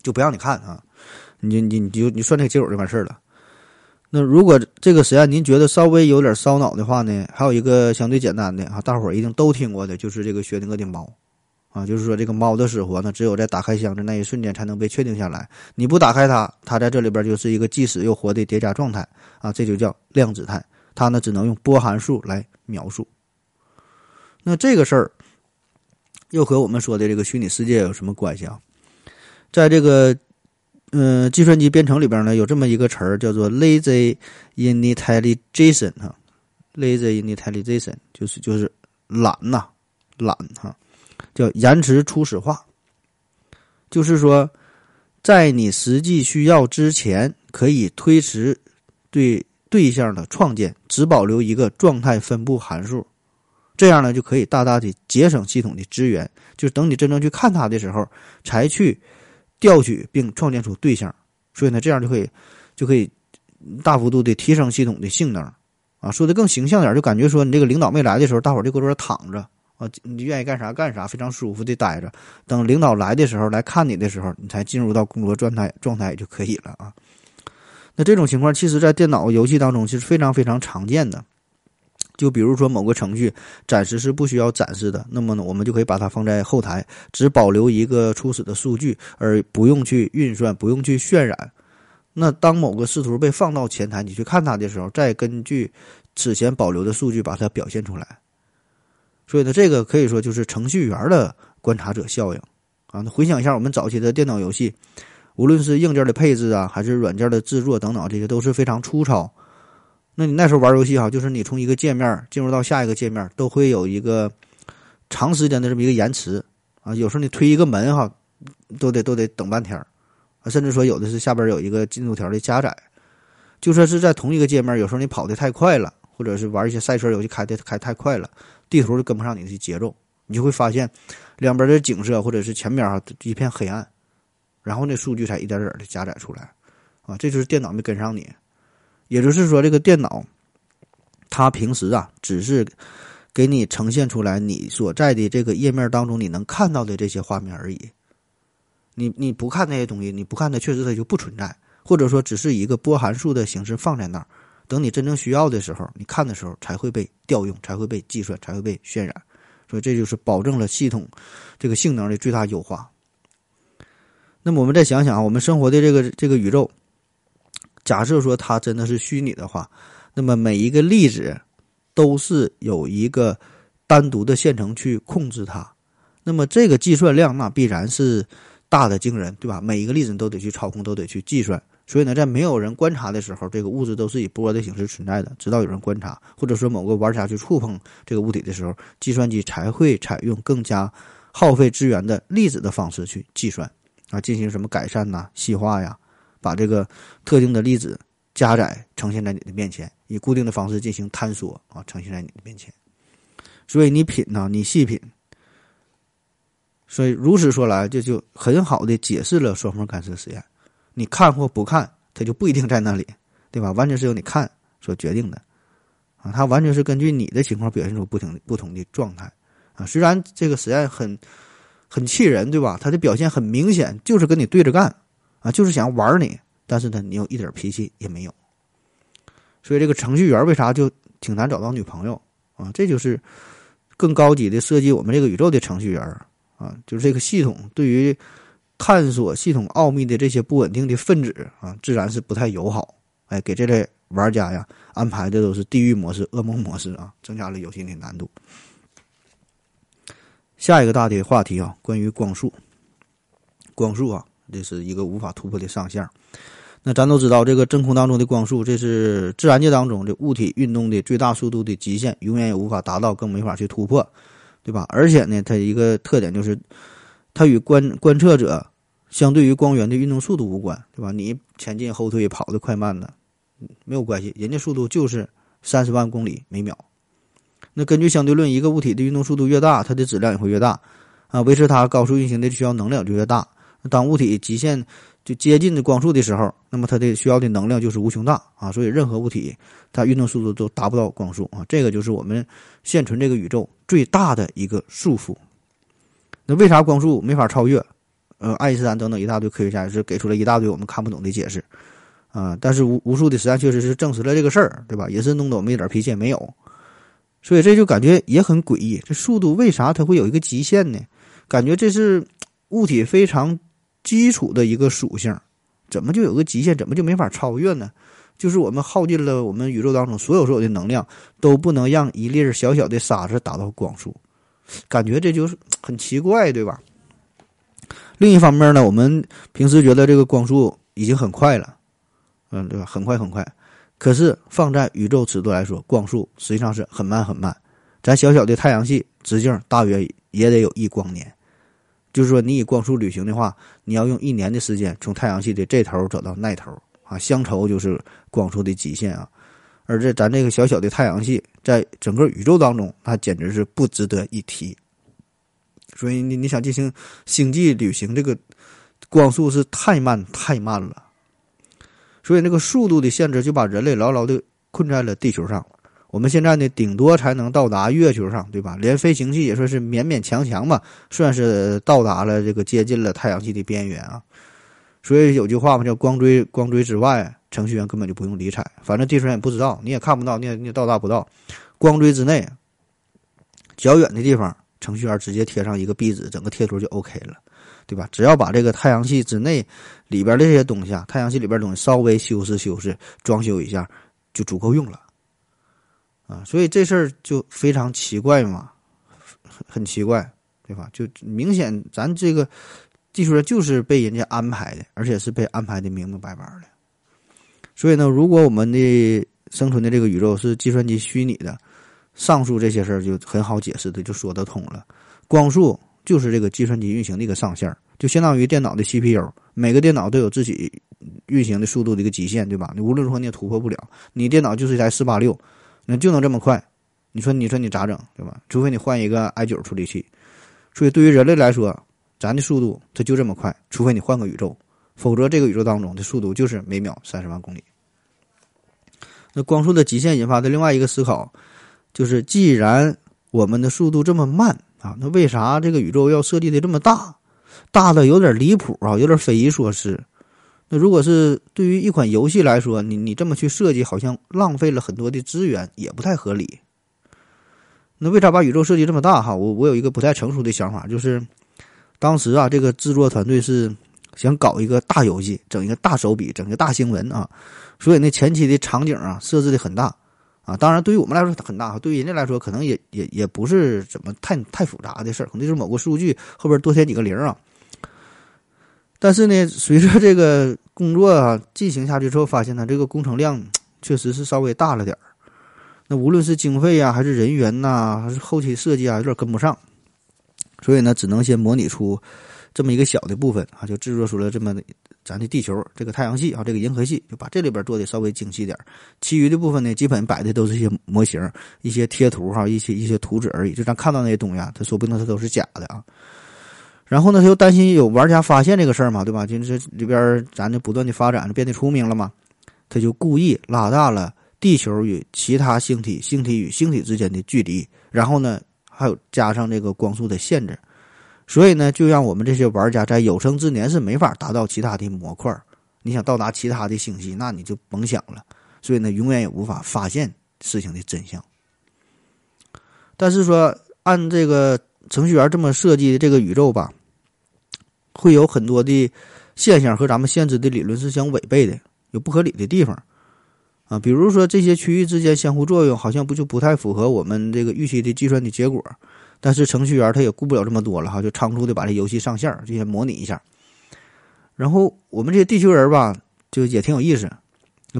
就不让你看啊，你算这个结果就完事儿了。那如果这个实验您觉得稍微有点烧脑的话呢，还有一个相对简单的啊，大伙儿一定都听过的，就是这个薛定谔的猫。啊，就是说这个猫的死活呢，只有在打开箱子那一瞬间才能被确定下来。你不打开它，它在这里边就是一个既死又活的叠加状态啊，这就叫量子态。它呢只能用波函数来描述。那这个事儿又和我们说的这个虚拟世界有什么关系啊？在这个计算机编程里边呢，有这么一个词儿叫做 lazy initialization 哈 ，lazy initialization 就是懒呐、啊，懒哈、啊。叫延迟初始化，就是说在你实际需要之前可以推迟对对象的创建，只保留一个状态分布函数这样呢就可以大大的节省系统的资源，就等你真正去看它的时候才去调取并创建出对象，所以呢这样就可以大幅度的提升系统的性能啊。说的更形象点，就感觉说你这个领导没来的时候，大伙儿就搁这躺着啊，你愿意干啥干啥，非常舒服的待着，等领导来的时候来看你的时候，你才进入到工作状态也就可以了啊。那这种情况其实在电脑游戏当中其实非常非常常见的，就比如说某个程序暂时是不需要展示的，那么呢我们就可以把它放在后台，只保留一个初始的数据，而不用去运算，不用去渲染。那当某个视图被放到前台你去看它的时候，再根据此前保留的数据把它表现出来。所以呢这个可以说就是程序员的观察者效应啊。回想一下我们早期的电脑游戏，无论是硬件的配置啊还是软件的制作等等，这些都是非常粗糙。那你那时候玩游戏哈，就是你从一个界面进入到下一个界面都会有一个长时间的这么一个延迟啊，有时候你推一个门哈都得等半天啊，甚至说有的是下边有一个进度条的加载。就算是在同一个界面，有时候你跑得太快了，或者是玩一些赛车游戏开太快了，地图就跟不上你的节奏，你就会发现两边的景色或者是前面哈一片黑暗，然后那数据才一点点的加载出来啊，这就是电脑没跟上你。也就是说这个电脑它平时啊只是给你呈现出来你所在的这个页面当中你能看到的这些画面而已，你不看那些东西，你不看它确实它就不存在，或者说只是一个波函数的形式放在那儿，等你真正需要的时候你看的时候才会被调用，才会被计算，才会被渲染。所以这就是保证了系统这个性能的最大优化。那么我们再想想啊，我们生活的这个宇宙，假设说它真的是虚拟的话，那么每一个粒子都是有一个单独的线程去控制它，那么这个计算量那必然是大的惊人，对吧？每一个粒子都得去操控，都得去计算。所以呢，在没有人观察的时候，这个物质都是以波的形式存在的，直到有人观察，或者说某个玩家去触碰这个物体的时候，计算机才会采用更加耗费资源的粒子的方式去计算啊，进行什么改善呐、细化呀，把这个特定的粒子加载呈现在你的面前，以固定的方式进行坍缩啊，呈现在你的面前。所以你品呢，你细品。所以如此说来，这就很好的解释了双缝干涉实验。你看或不看，它就不一定在那里，对吧？完全是由你看所决定的啊，它完全是根据你的情况表现出不同的状态啊。虽然这个实验很气人，对吧？它的表现很明显，就是跟你对着干。啊，就是想玩你，但是呢，你又一点脾气也没有，所以这个程序员为啥就挺难找到女朋友啊？这就是更高级的设计我们这个宇宙的程序员啊，就是这个系统对于探索系统奥秘的这些不稳定的分子啊，自然是不太友好。哎，给这类玩家呀安排的都是地狱模式、噩梦模式啊，增加了游戏的难度。下一个大的话题啊，关于光速啊。这是一个无法突破的上限。那咱都知道，这个真空当中的光速，这是自然界当中这物体运动的最大速度的极限，永远也无法达到，更没法去突破，对吧？而且呢，它一个特点就是，它与观测者相对于光源的运动速度无关，对吧？你前进后退跑得快慢的没有关系，人家速度就是30万公里每秒。那根据相对论，一个物体的运动速度越大，它的质量也会越大啊，维持它高速运行的需要能量就越大。当物体极限就接近光速的时候，那么它的需要的能量就是无穷大啊，所以任何物体它运动速度都达不到光速啊，这个就是我们现存这个宇宙最大的一个束缚。那为啥光速没法超越？爱因斯坦等等一大堆科学家也是给出了一大堆我们看不懂的解释啊，但是无数的实验确实是证实了这个事儿，对吧？也是弄得我们一点脾气也没有，所以这就感觉也很诡异，这速度为啥它会有一个极限呢？感觉这是物体非常基础的一个属性，怎么就有个极限，怎么就没法超越呢？就是我们耗尽了我们宇宙当中所有的能量，都不能让一粒小小的沙子达到光速，感觉这就是很奇怪，对吧？另一方面呢，我们平时觉得这个光速已经很快了，对吧？很快，可是放在宇宙尺度来说，光速实际上是很慢，咱小小的太阳系直径大约也得有1光年。就是说你以光速旅行的话，你要用1年的时间从太阳系的这头走到那头啊，乡愁就是光速的极限啊。而咱这个小小的太阳系在整个宇宙当中它简直是不值得一提。所以你想进行星际旅行，这个光速是太慢了，所以那个速度的限制就把人类牢牢的困在了地球上。我们现在呢，顶多才能到达月球上，对吧？连飞行器也说是勉强嘛，算是到达了这个接近了太阳系的边缘啊。所以有句话嘛，叫光追之外，程序员根本就不用理睬，反正地球人也不知道，你也看不到，你也到达不到。光追之内，较远的地方，程序员直接贴上一个壁纸，整个贴图就 OK 了，对吧？只要把这个太阳系之内里边的这些东西啊，太阳系里边的东西稍微修饰、装修一下，就足够用了。啊，所以这事儿就非常奇怪嘛，很奇怪，对吧？就明显咱这个技术人就是被人家安排的，而且是被安排的明明白白的。所以呢，如果我们的生存的这个宇宙是计算机虚拟的，上述这些事儿就很好解释的，就说得通了。光速就是这个计算机运行的一个上限，就相当于电脑的 CPU， 每个电脑都有自己运行的速度的一个极限，对吧？你无论如何你也突破不了，你电脑就是一台486。那就能这么快，你说你咋整，对吧？除非你换一个 i9 处理器。所以对于人类来说，咱的速度它就这么快，除非你换个宇宙，否则这个宇宙当中的速度就是每秒30万公里。那光速的极限引发的另外一个思考就是，既然我们的速度这么慢啊，那为啥这个宇宙要设计的这么大的有点离谱啊，有点匪夷所思。那如果是对于一款游戏来说，你这么去设计，好像浪费了很多的资源，也不太合理。那为啥把宇宙设计这么大哈？我有一个不太成熟的想法，就是当时啊，这个制作团队是想搞一个大游戏，整一个大手笔，整一个大新闻啊，所以那前期的场景啊设置的很大啊，当然对于我们来说很大，对于人家来说可能也不是怎么太复杂的事儿，可能就是某个数据后边多添几个零啊。但是呢，随着这个工作啊进行下去之后，发现呢，这个工程量确实是稍微大了点儿。那无论是经费啊，还是人员呐，还是后期设计啊，有点跟不上。所以呢，只能先模拟出这么一个小的部分啊，就制作出了这么咱的地球、这个太阳系啊、这个银河系，就把这里边做的稍微精细点儿。其余的部分呢，基本摆的都是一些模型、一些贴图哈、一些图纸而已。就咱看到那些东西啊，它说不定它都是假的啊。然后呢，他又担心有玩家发现这个事儿嘛，对吧？就是里边咱就不断的发展，变得出名了嘛，他就故意拉大了地球与其他星体、星体与星体之间的距离，然后呢，还有加上这个光速的限制，所以呢，就让我们这些玩家在有生之年是没法达到其他的模块。你想到达其他的星系，那你就甭想了。所以呢，永远也无法发现事情的真相。但是说，按这个程序员这么设计的这个宇宙吧，会有很多的现象和咱们现知的理论是相违背的，有不合理的地方啊。比如说这些区域之间相互作用，好像不太符合我们这个预期的计算的结果。但是程序员他也顾不了这么多了哈，就仓促的把这游戏上线，就先模拟一下。然后我们这些地球人吧，就也挺有意思。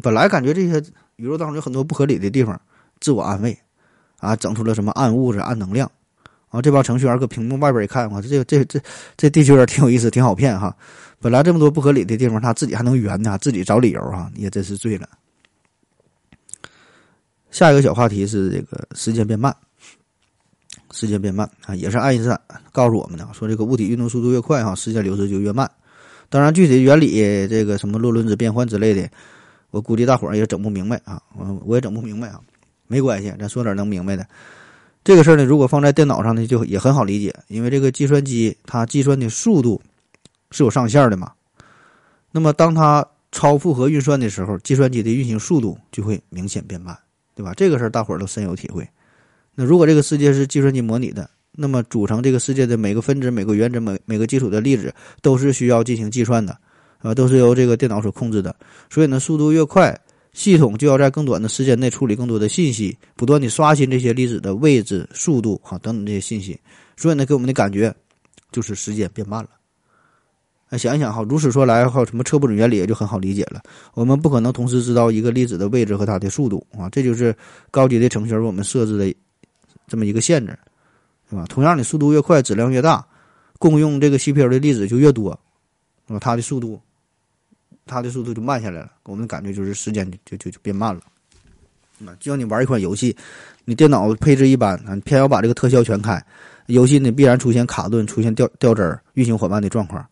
本来感觉这些宇宙当中有很多不合理的地方，自我安慰啊，整出了什么暗物质、暗能量。然后这帮程序员搁屏幕外边一看，我说这地球人挺有意思，挺好骗哈。本来这么多不合理的地方，他自己还能圆呢，自己找理由哈，也真是醉了。下一个小话题是这个时间变慢啊，也是爱因斯坦告诉我们的，说这个物体运动速度越快哈，时间流逝就越慢。当然具体原理这个什么洛伦兹变换之类的，我估计大伙儿也整不明白啊，我也整不明白啊，没关系，咱说点能明白的。这个事儿呢，如果放在电脑上呢，就也很好理解，因为这个计算机它计算的速度是有上限的嘛。那么当它超负荷运算的时候，计算机的运行速度就会明显变慢，对吧？这个事儿大伙儿都深有体会。那如果这个世界是计算机模拟的，那么组成这个世界的每个分子、每个原子、每个基础的粒子都是需要进行计算的，都是由这个电脑所控制的。所以呢，速度越快，系统就要在更短的时间内处理更多的信息，不断的刷新这些粒子的位置、速度啊等等这些信息。所以呢，给我们的感觉就是时间变慢了。想一想哈，如此说来哈，什么车不准原理也就很好理解了。我们不可能同时知道一个粒子的位置和它的速度啊，这就是高级的程序为我们设置的这么一个限制，对吧？同样的，速度越快，质量越大，共用这个 CPU 的粒子就越多，那么它的速度就慢下来了，我们的感觉就是时间就变慢了。就像你玩一款游戏，你电脑配置一般，你偏要把这个特效全开，游戏呢必然出现卡顿，出现掉帧、运行缓慢的状况。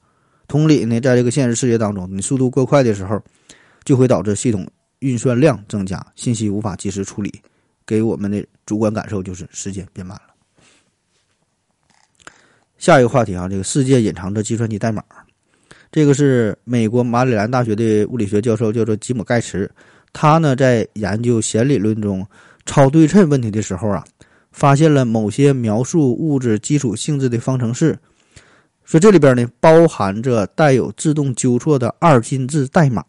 同理呢，在这个现实世界当中，你速度过快的时候，就会导致系统运算量增加，信息无法及时处理，给我们的主观感受就是时间变慢了。下一个话题啊，这个世界隐藏着计算机代码，这个是美国马里兰大学的物理学教授叫做吉姆盖茨，他呢在研究弦理论中超对称问题的时候啊，发现了某些描述物质基础性质的方程式，所以这里边呢包含着带有自动纠错的二进制代码。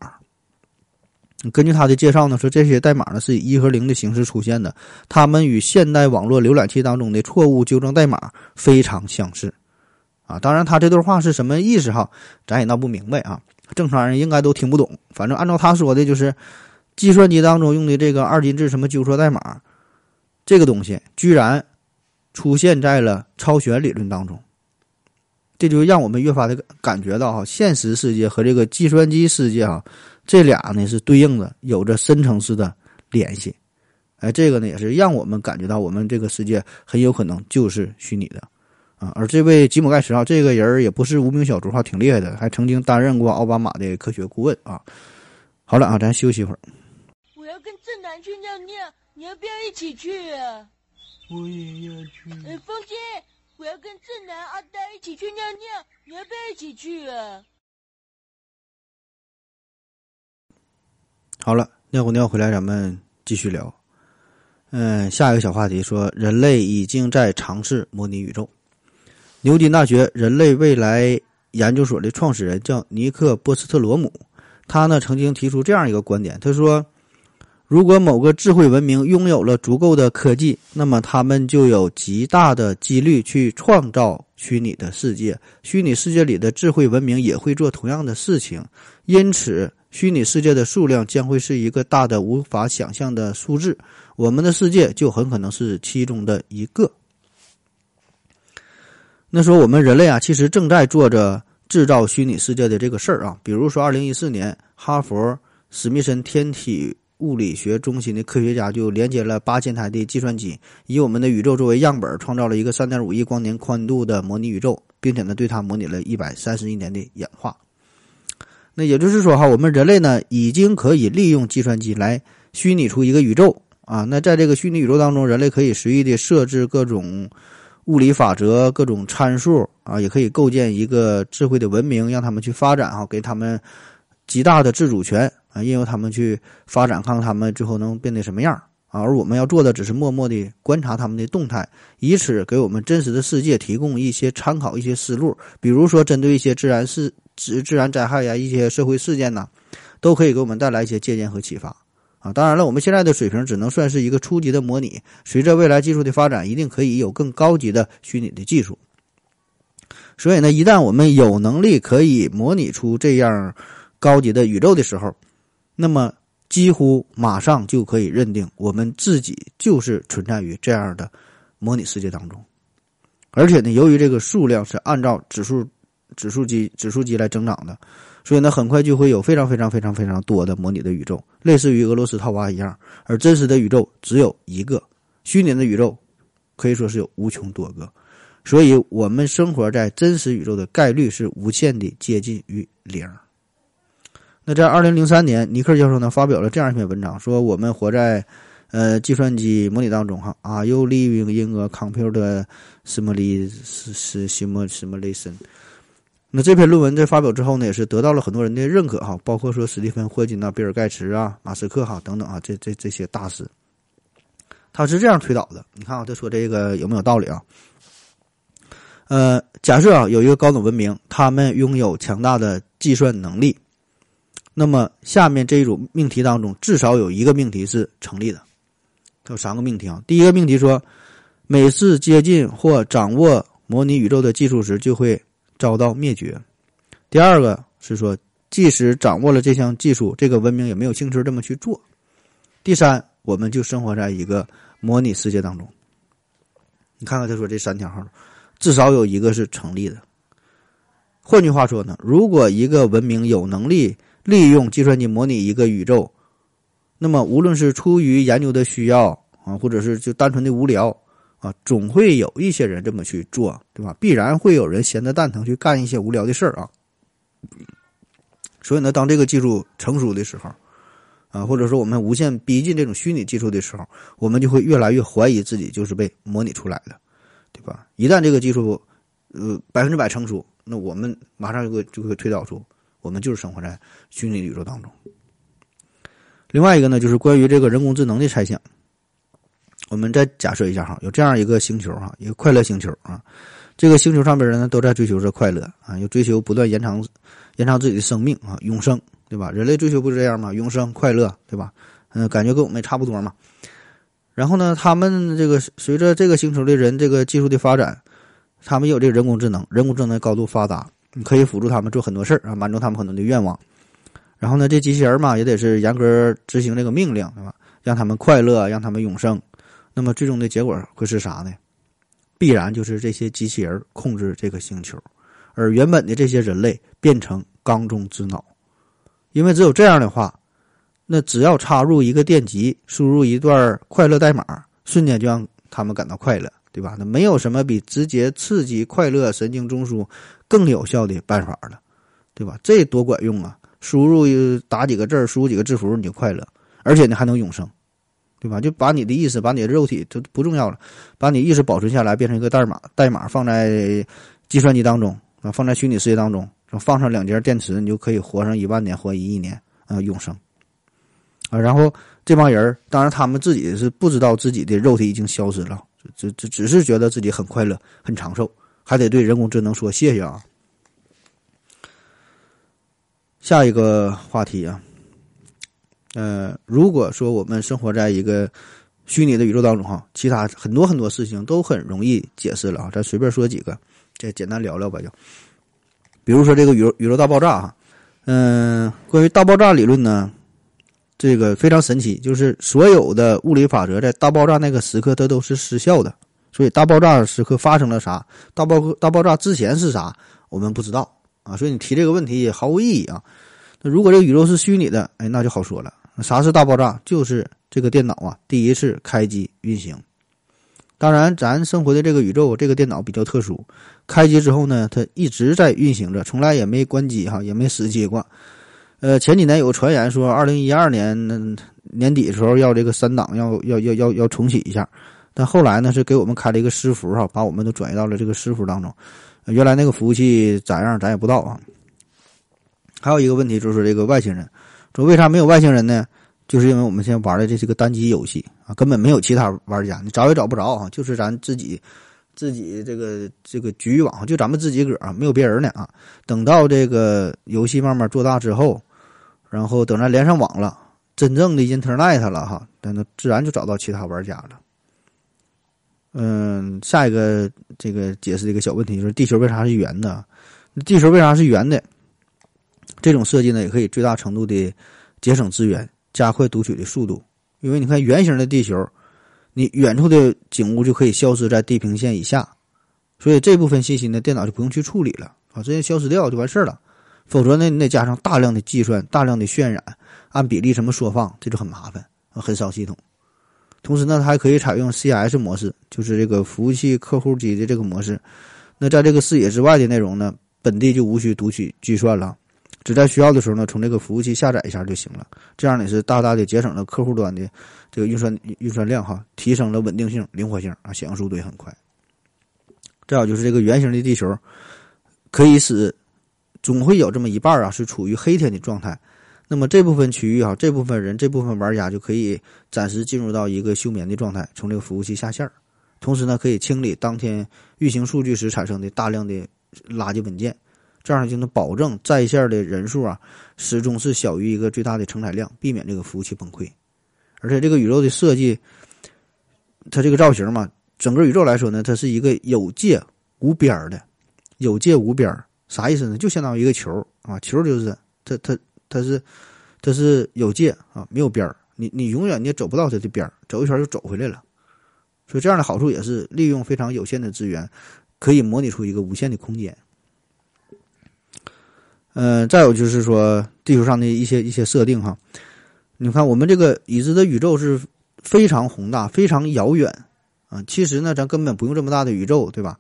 根据他的介绍呢，说这些代码呢是以1和0的形式出现的，它们与现代网络浏览器当中的错误纠正代码非常相似啊。当然他这段话是什么意思哈，咱也闹不明白啊，正常人应该都听不懂。反正按照他说的就是计算机当中用的这个二进制什么纠错代码这个东西居然出现在了超弦理论当中，这就让我们越发的感觉到哈，现实世界和这个计算机世界哈，这俩呢是对应的，有着深层次的联系。哎，这个呢也是让我们感觉到我们这个世界很有可能就是虚拟的啊。而这位吉姆盖茨啊，这个人也不是无名小卒哈，挺厉害的，还曾经担任过奥巴马的科学顾问啊。好了啊，咱休息一会儿。我要跟正南去尿尿，你要不要一起去啊？我也要去。风心，我要跟正南、阿呆一起去尿尿，你要不要一起去啊？好了，尿过尿回来，咱们继续聊。下一个小话题说，人类已经在尝试模拟宇宙。牛津大学人类未来研究所的创始人叫尼克·波斯特罗姆，他呢曾经提出这样一个观点，他说，如果某个智慧文明拥有了足够的科技，那么他们就有极大的几率去创造虚拟的世界，虚拟世界里的智慧文明也会做同样的事情，因此虚拟世界的数量将会是一个大的无法想象的数字，我们的世界就很可能是其中的一个。那说我们人类啊，其实正在做着制造虚拟世界的这个事儿啊，比如说2014年哈佛史密森天体物理学中心的科学家就连接了8000台的计算机，以我们的宇宙作为样本，创造了一个 3.5 亿光年宽度的模拟宇宙，并且呢对它模拟了131年的演化。那也就是说哈，我们人类呢已经可以利用计算机来虚拟出一个宇宙啊。那在这个虚拟宇宙当中，人类可以随意的设置各种物理法则、各种参数啊，也可以构建一个智慧的文明，让他们去发展啊，给他们极大的自主权啊，任由他们去发展，看看他们最后能变得什么样啊。而我们要做的只是默默的观察他们的动态，以此给我们真实的世界提供一些参考、一些思路。比如说，针对一些自然灾害呀，一些社会事件呢，都可以给我们带来一些借鉴和启发啊。当然了，我们现在的水平只能算是一个初级的模拟，随着未来技术的发展，一定可以有更高级的虚拟的技术。所以呢，一旦我们有能力可以模拟出这样高级的宇宙的时候，那么几乎马上就可以认定我们自己就是存在于这样的模拟世界当中。而且呢，由于这个数量是按照指数级来增长的，所以呢，很快就会有非常多的模拟的宇宙，类似于俄罗斯套娃一样。而真实的宇宙只有一个，虚拟的宇宙可以说是有无穷多个，所以我们生活在真实宇宙的概率是无限的接近于0。那在2003年，尼克教授呢发表了这样一篇文章，说我们活在计算机模拟当中哈，Are you living in a computer simulation？那这篇论文在发表之后呢，也是得到了很多人的认可哈，包括说史蒂芬·霍金呐、比尔·盖茨啊、马斯克哈等等啊，这些大师，他是这样推导的。你看啊，他说这个有没有道理啊？假设啊有一个高等文明，他们拥有强大的计算能力，那么下面这一组命题当中，至少有一个命题是成立的。它有3个命题啊。第一个命题说，每次接近或掌握模拟宇宙的技术时，就会遭到灭绝。第二个是说，即使掌握了这项技术，这个文明也没有兴趣这么去做。第三，我们就生活在一个模拟世界当中。你看看他说这3条号，至少有一个是成立的。换句话说呢，如果一个文明有能力利用计算机模拟一个宇宙，那么无论是出于研究的需要啊，或者是就单纯的无聊啊，总会有一些人这么去做，对吧？必然会有人闲得蛋疼去干一些无聊的事儿啊。所以呢，当这个技术成熟的时候啊，或者说我们无限逼近这种虚拟技术的时候，我们就会越来越怀疑自己就是被模拟出来的，对吧？一旦这个技术100%成熟，那我们马上就会推导出我们就是生活在虚拟宇宙当中。另外一个呢，就是关于这个人工智能的猜想。我们再假设一下哈，有这样一个星球哈，一个快乐星球啊，这个星球上面人呢都在追求着快乐啊，又追求不断延长自己的生命啊，永生，对吧？人类追求不是这样嘛，永生快乐，对吧？感觉跟我们也差不多嘛。然后呢，他们这个随着这个星球的人这个技术的发展，他们也有这个人工智能高度发达，可以辅助他们做很多事儿啊，满足他们很多的愿望。然后呢，这机器人嘛也得是严格执行这个命令，对吧？让他们快乐，让他们永生。那么最终的结果会是啥呢？必然就是这些机器人控制这个星球，而原本的这些人类变成缸中之脑。因为只有这样的话，那只要插入一个电极，输入一段快乐代码，瞬间就让他们感到快乐，对吧？那没有什么比直接刺激快乐神经中枢更有效的办法了，对吧？这多管用啊！输入打几个字，输入几个字符，你就快乐，而且你还能永生，对吧？就把你的意识，把你的肉体就不重要了，把你意识保存下来，变成一个代码放在计算机当中啊，放在虚拟世界当中。放上2节电池，你就可以活上10000年，活1亿年啊，永生啊！然后这帮人，当然他们自己是不知道自己的肉体已经消失了，只是觉得自己很快乐、很长寿，还得对人工智能说谢谢啊。下一个话题啊，如果说我们生活在一个虚拟的宇宙当中哈，其他很多很多事情都很容易解释了啊，咱随便说几个，这简单聊聊吧就。比如说这个宇宙大爆炸哈，关于大爆炸理论呢，这个非常神奇，就是所有的物理法则在大爆炸那个时刻它都是失效的，所以大爆炸时刻发生了啥，大爆炸之前是啥，我们不知道啊，所以你提这个问题也毫无意义啊。那如果这个宇宙是虚拟的，哎，那就好说了。啥是大爆炸？就是这个电脑啊，第一次开机运行。当然咱生活的这个宇宙，这个电脑比较特殊，开机之后呢它一直在运行着，从来也没关机哈，也没死机过。前几年有传言说2012年年底的时候要这个3档要重启一下，但后来呢是给我们开了一个私服哈，把我们都转移到了这个私服当中。原来那个服务器咋样咱也不知道啊。还有一个问题就是这个外星人，说为啥没有外星人呢？就是因为我们现在玩的这是个单机游戏啊，根本没有其他玩家，你找也找不着啊，就是咱自己这个局域网，就咱们自己个啊，没有别人呢啊。等到这个游戏慢慢做大之后，然后等咱连上网了，真正的 internet 了哈，那自然就找到其他玩家了。下一个这个解释的一个小问题就是地球为啥是圆的？地球为啥是圆的？这种设计呢，也可以最大程度的节省资源。加快读取的速度，因为你看圆形的地球，你远处的景物就可以消失在地平线以下，所以这部分信息呢，电脑就不用去处理了啊，直接消失掉就完事了。否则呢，你得加上大量的计算、大量的渲染，按比例什么缩放，这就很麻烦啊，很烧系统。同时呢，它还可以采用 CS 模式，就是这个服务器客户机的这个模式。那在这个视野之外的内容呢，本地就无需读取计算了。只在需要的时候呢，从这个服务器下载一下就行了。这样也是大大的节省了客户端的这个运算量哈，提升了稳定性、灵活性啊，响应速度也很快。再有就是这个圆形的地球，可以使总会有这么一半啊是处于黑天的状态。那么这部分区域啊，这部分人、这部分玩家就可以暂时进入到一个休眠的状态，从这个服务器下线。同时呢，可以清理当天运行数据时产生的大量的垃圾文件。这样就能保证在线的人数啊，始终是小于一个最大的承载量，避免这个服务器崩溃。而且这个宇宙的设计，它这个造型嘛，整个宇宙来说呢，它是一个有界无边的，有界无边啥意思呢？就相当于一个球啊，球就是它是有界啊，没有边，你永远你也走不到它的边，走一圈就走回来了。所以这样的好处也是利用非常有限的资源，可以模拟出一个无限的空间。再有就是说地球上的一些设定哈，你看我们这个已知的宇宙是非常宏大非常遥远啊，其实呢咱根本不用这么大的宇宙，对吧？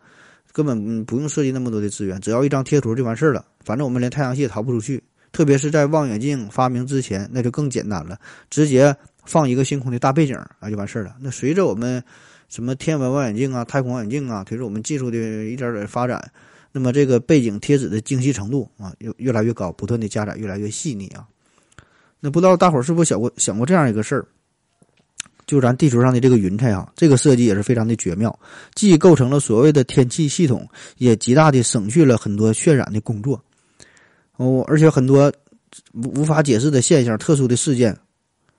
根本不用设计那么多的资源，只要一张贴图就完事了。反正我们连太阳系也逃不出去，特别是在望远镜发明之前那就更简单了，直接放一个星空的大背景啊就完事了。那随着我们什么天文望远镜啊太空望远镜啊，随着我们技术的一点点发展，那么这个背景贴纸的精细程度啊越来越高，不断的加载越来越细腻啊。那不知道大伙儿是不是想过这样一个事儿，就咱地球上的这个云彩啊，这个设计也是非常的绝妙，既构成了所谓的天气系统，也极大的省去了很多渲染的工作哦，而且很多无法解释的现象、特殊的事件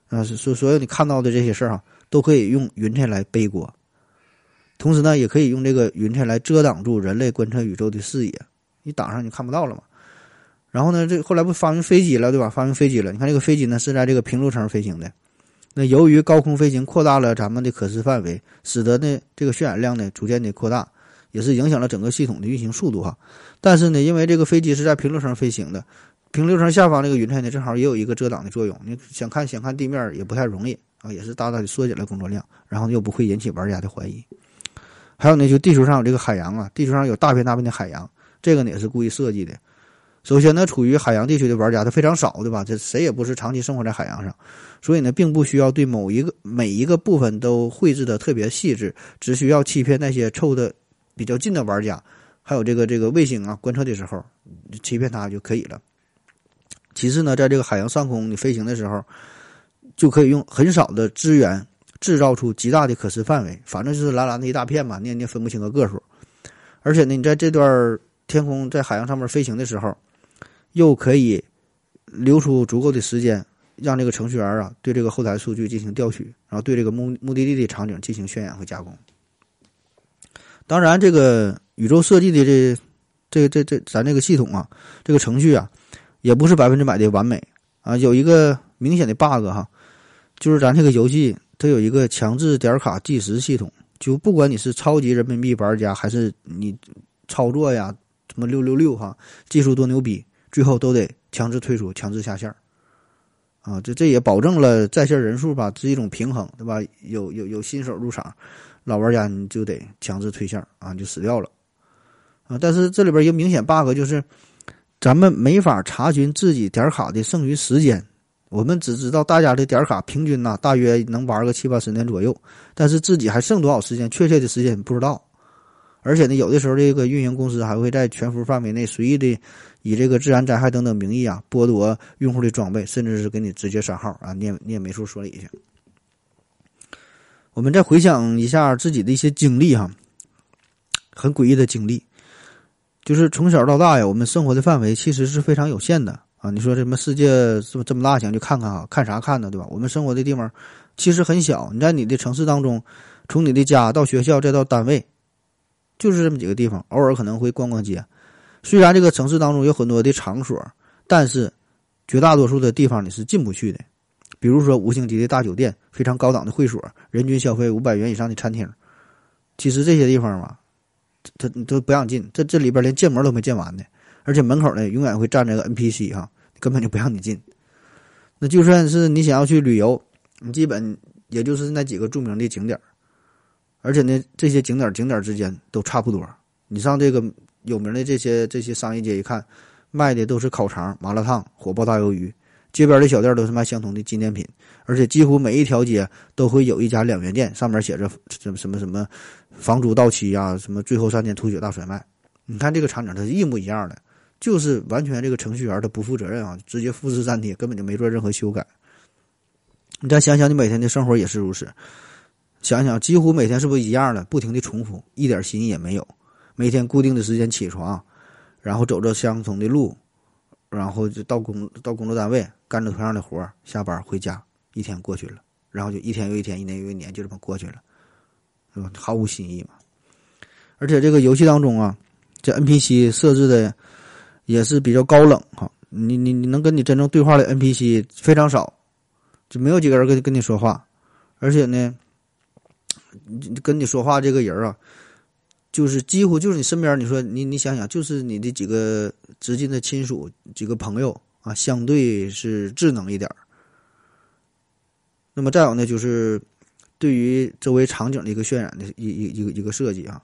啊，所有你看到的这些事儿啊，都可以用云彩来背锅，同时呢，也可以用这个云彩来遮挡住人类观测宇宙的视野，你挡上你看不到了嘛。然后呢，这后来不发明飞机了，对吧？发明飞机了，你看这个飞机呢是在这个平流层飞行的。那由于高空飞行扩大了咱们的可视范围，使得呢这个渲染量呢逐渐的扩大，也是影响了整个系统的运行速度哈。但是呢，因为这个飞机是在平流层飞行的，平流层下方这个云彩呢正好也有一个遮挡的作用，你想看地面也不太容易啊，也是大大的缩减了工作量，然后又不会引起玩家的怀疑。还有呢，就地球上有这个海洋啊，地球上有大片大片的海洋，这个呢也是故意设计的。首先呢，处于海洋地区的玩家他非常少，对吧？这谁也不是长期生活在海洋上，所以呢，并不需要对每一个部分都绘制的特别细致，只需要欺骗那些凑的比较近的玩家，还有这个卫星啊观测的时候，欺骗它就可以了。其次呢，在这个海洋上空你飞行的时候，就可以用很少的资源制造出极大的可视范围，反正就是蓝蓝的一大片嘛，你也分不清个数。而且呢，你在这段天空在海洋上面飞行的时候，又可以留出足够的时间让这个程序员啊对这个后台数据进行调取，然后对这个目的地的场景进行渲染和加工。当然这个宇宙设计的咱这个系统啊，这个程序啊也不是100%的完美啊，有一个明显的 bug 哈，就是咱这个游戏它有一个强制点卡计时系统，就不管你是超级人民币玩家还是你操作呀什么666哈，技术多牛逼，最后都得强制退出强制下线啊，这也保证了在线人数吧，是一种平衡，对吧？有新手入场，老玩家你就得强制退线啊，你就死掉了啊。但是这里边一个明显 bug 就是咱们没法查询自己点卡的剩余时间，我们只知道大家的点卡平均大约能玩个7、8、10年左右，但是自己还剩多少时间，确切的时间不知道。而且呢，有的时候这个运营公司还会在全服范围内随意的以这个自然灾害等等名义啊，剥夺用户的装备，甚至是给你直接删号啊，你也没处说理去。我们再回想一下自己的一些经历哈，很诡异的经历，就是从小到大呀，我们生活的范围其实是非常有限的啊。你说什么世界这么大，想去看看啊，看啥看呢，对吧？我们生活的地方其实很小，你在你的城市当中，从你的家到学校再到单位，就是这么几个地方，偶尔可能会逛逛街。虽然这个城市当中有很多的场所，但是绝大多数的地方你是进不去的。比如说5星级的大酒店，非常高档的会所，人均消费500元以上的餐厅，其实这些地方嘛，它都不让进，这里边连建模都没建完的，而且门口呢永远会站着个 NPC 哈，根本就不让你进。那就算是你想要去旅游，你基本也就是那几个著名的景点。而且呢，这些景点之间都差不多。你上这个有名的这些商业街一看，卖的都是烤肠、麻辣烫、火爆大鱿鱼，街边的小店都是卖相同的纪念品，而且几乎每一条街都会有一家2元店，上面写着什么房租到期啊，什么最后3天吐血大甩卖。你看这个场景它是一模一样的，就是完全这个程序员的不负责任啊，直接复制粘贴，根本就没做任何修改。你再想想你每天的生活也是如此。想想几乎每天是不是一样的，不停的重复，一点新意也没有。每天固定的时间起床，然后走着相同的路，然后就到工作单位干着同样的活，下班回家，一天过去了，然后就一天又一天，一年又一年，就这么过去了，是吧？毫无新意嘛。而且这个游戏当中啊，这 NPC 设置的也是比较高冷哈，你能跟你真正对话的 NPC 非常少，就没有几个人跟你说话，而且呢。跟你说话这个人啊，就是几乎就是你身边，你说你想想，就是你的几个直近的亲属、几个朋友啊，相对是智能一点，那么再有呢，就是对于周围场景的一个渲染的一个设计啊。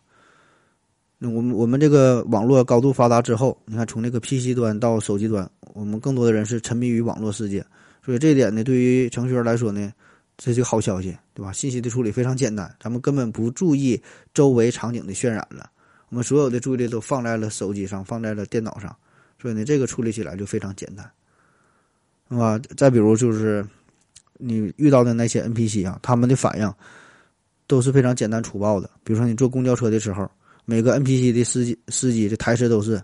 那我们这个网络高度发达之后，你看从这个 PC 端到手机端，我们更多的人是沉迷于网络世界，所以这一点呢，对于程序员来说呢，这是个好消息，对吧？信息的处理非常简单，咱们根本不注意周围场景的渲染了，我们所有的注意力都放在了手机上，放在了电脑上，所以呢，这个处理起来就非常简单，是吧？再比如就是你遇到的那些 NPC 啊，他们的反应都是非常简单粗暴的。比如说你坐公交车的时候，每个 NPC 的司机的台词都是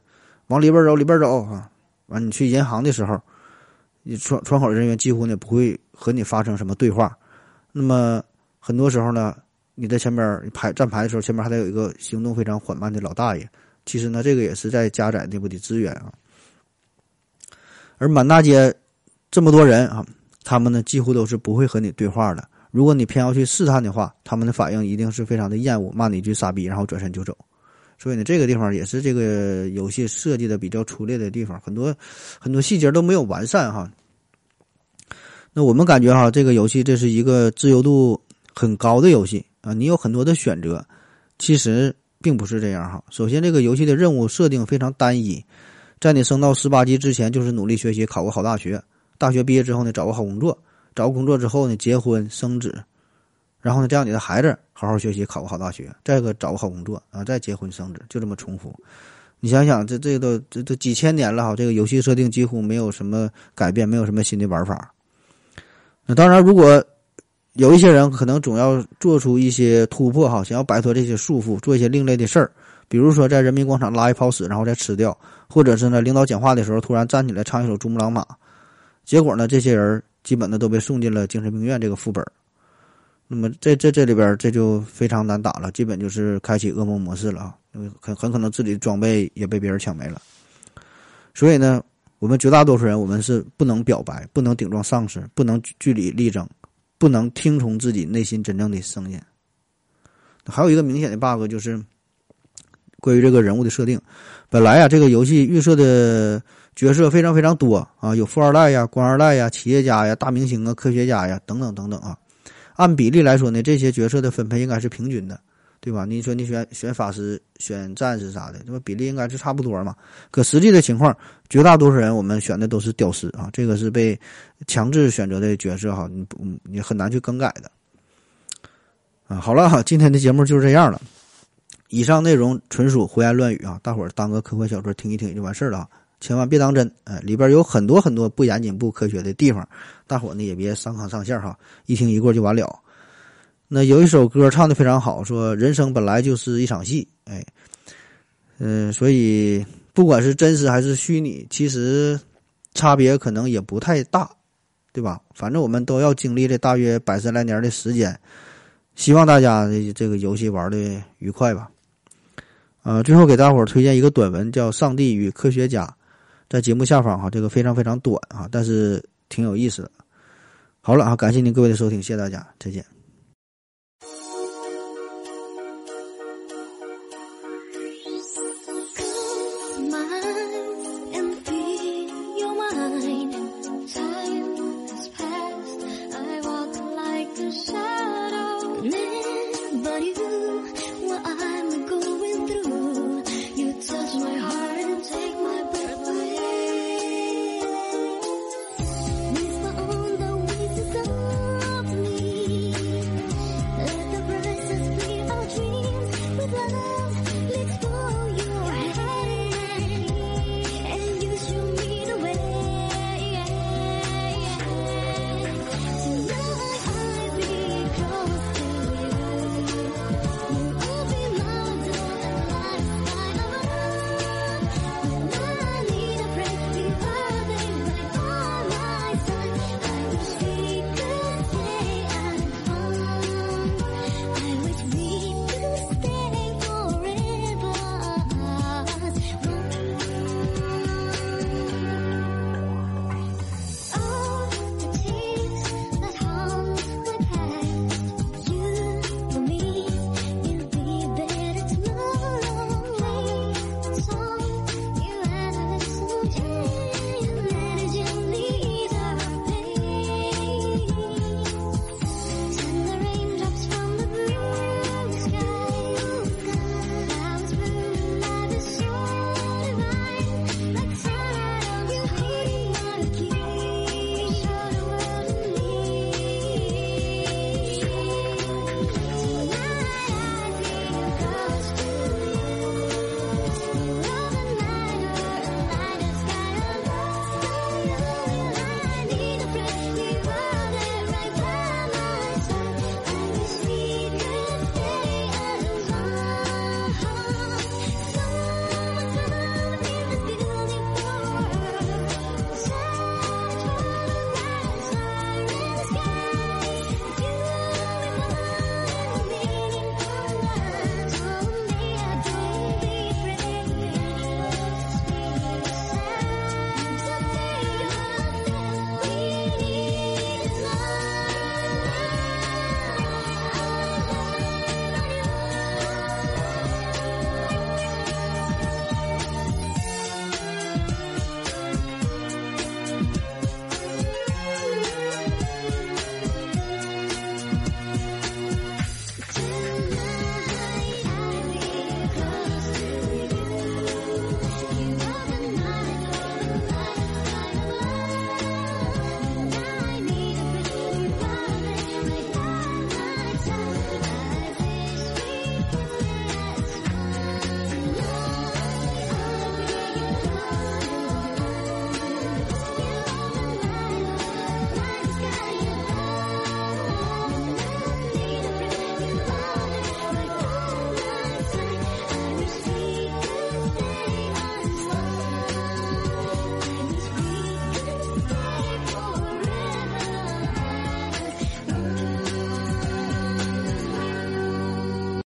往里边走，里边走啊。完你去银行的时候，你窗口人员几乎呢不会和你发生什么对话。那么很多时候呢，你在前面站牌的时候，前面还得有一个行动非常缓慢的老大爷。其实呢，这个也是在加载内部的资源啊。而满大街这么多人啊，他们呢几乎都是不会和你对话的。如果你偏要去试探的话，他们的反应一定是非常的厌恶，骂你一句傻逼，然后转身就走。所以呢，这个地方也是这个游戏设计的比较粗略的地方，很多细节都没有完善哈。那我们感觉哈，这个游戏这是一个自由度很高的游戏啊，你有很多的选择，其实并不是这样哈。首先，这个游戏的任务设定非常单一，在你升到18级之前，就是努力学习，考个好大学。大学毕业之后呢，找个好工作，找个工作之后呢，结婚生子，然后呢，这样你的孩子好好学习，考个好大学，再个找个好工作啊，再结婚生子，就这么重复。你想想，这都几千年了哈，这个游戏设定几乎没有什么改变，没有什么新的玩法。那当然，如果有一些人可能总要做出一些突破哈，想要摆脱这些束缚，做一些另类的事儿。比如说在人民广场拉一泡屎，然后再吃掉，或者是呢，领导讲话的时候突然站起来唱一首《珠穆朗玛》。结果呢，这些人基本的都被送进了精神病院这个副本。那么这里边这就非常难打了，基本就是开启噩梦模式了啊，因为很可能自己的装备也被别人抢没了。所以呢，我们绝大多数人，我们是不能表白，不能顶撞上司，不能据理力争，不能听从自己内心真正的声音。还有一个明显的 bug 就是关于这个人物的设定。本来啊，这个游戏预设的角色非常非常多啊，有富二代呀、官二代呀、企业家呀、大明星啊、科学家呀等等等等啊。按比例来说呢，这些角色的分配应该是平均的，对吧？你说你选法师、选战士啥的，那么比例应该是差不多嘛。可实际的情况，绝大多数人我们选的都是屌丝啊，这个是被强制选择的角色哈，你很难去更改的啊。好了哈，今天的节目就是这样了。以上内容纯属胡言乱语啊，大伙儿当个科幻小说听一听就完事儿了啊，千万别当真，里边有很多很多不严谨不科学的地方，大伙呢也别上纲上线哈，一听一过就完了。那有一首歌唱得非常好，说人生本来就是一场戏，所以不管是真实还是虚拟，其实差别可能也不太大，对吧？反正我们都要经历这大约100来年的时间，希望大家这个游戏玩得愉快吧。最后给大伙儿推荐一个短文，叫《上帝与科学家》，在节目下方哈，这个非常非常短啊，但是挺有意思的。好了啊，感谢您各位的收听，谢谢大家，再见。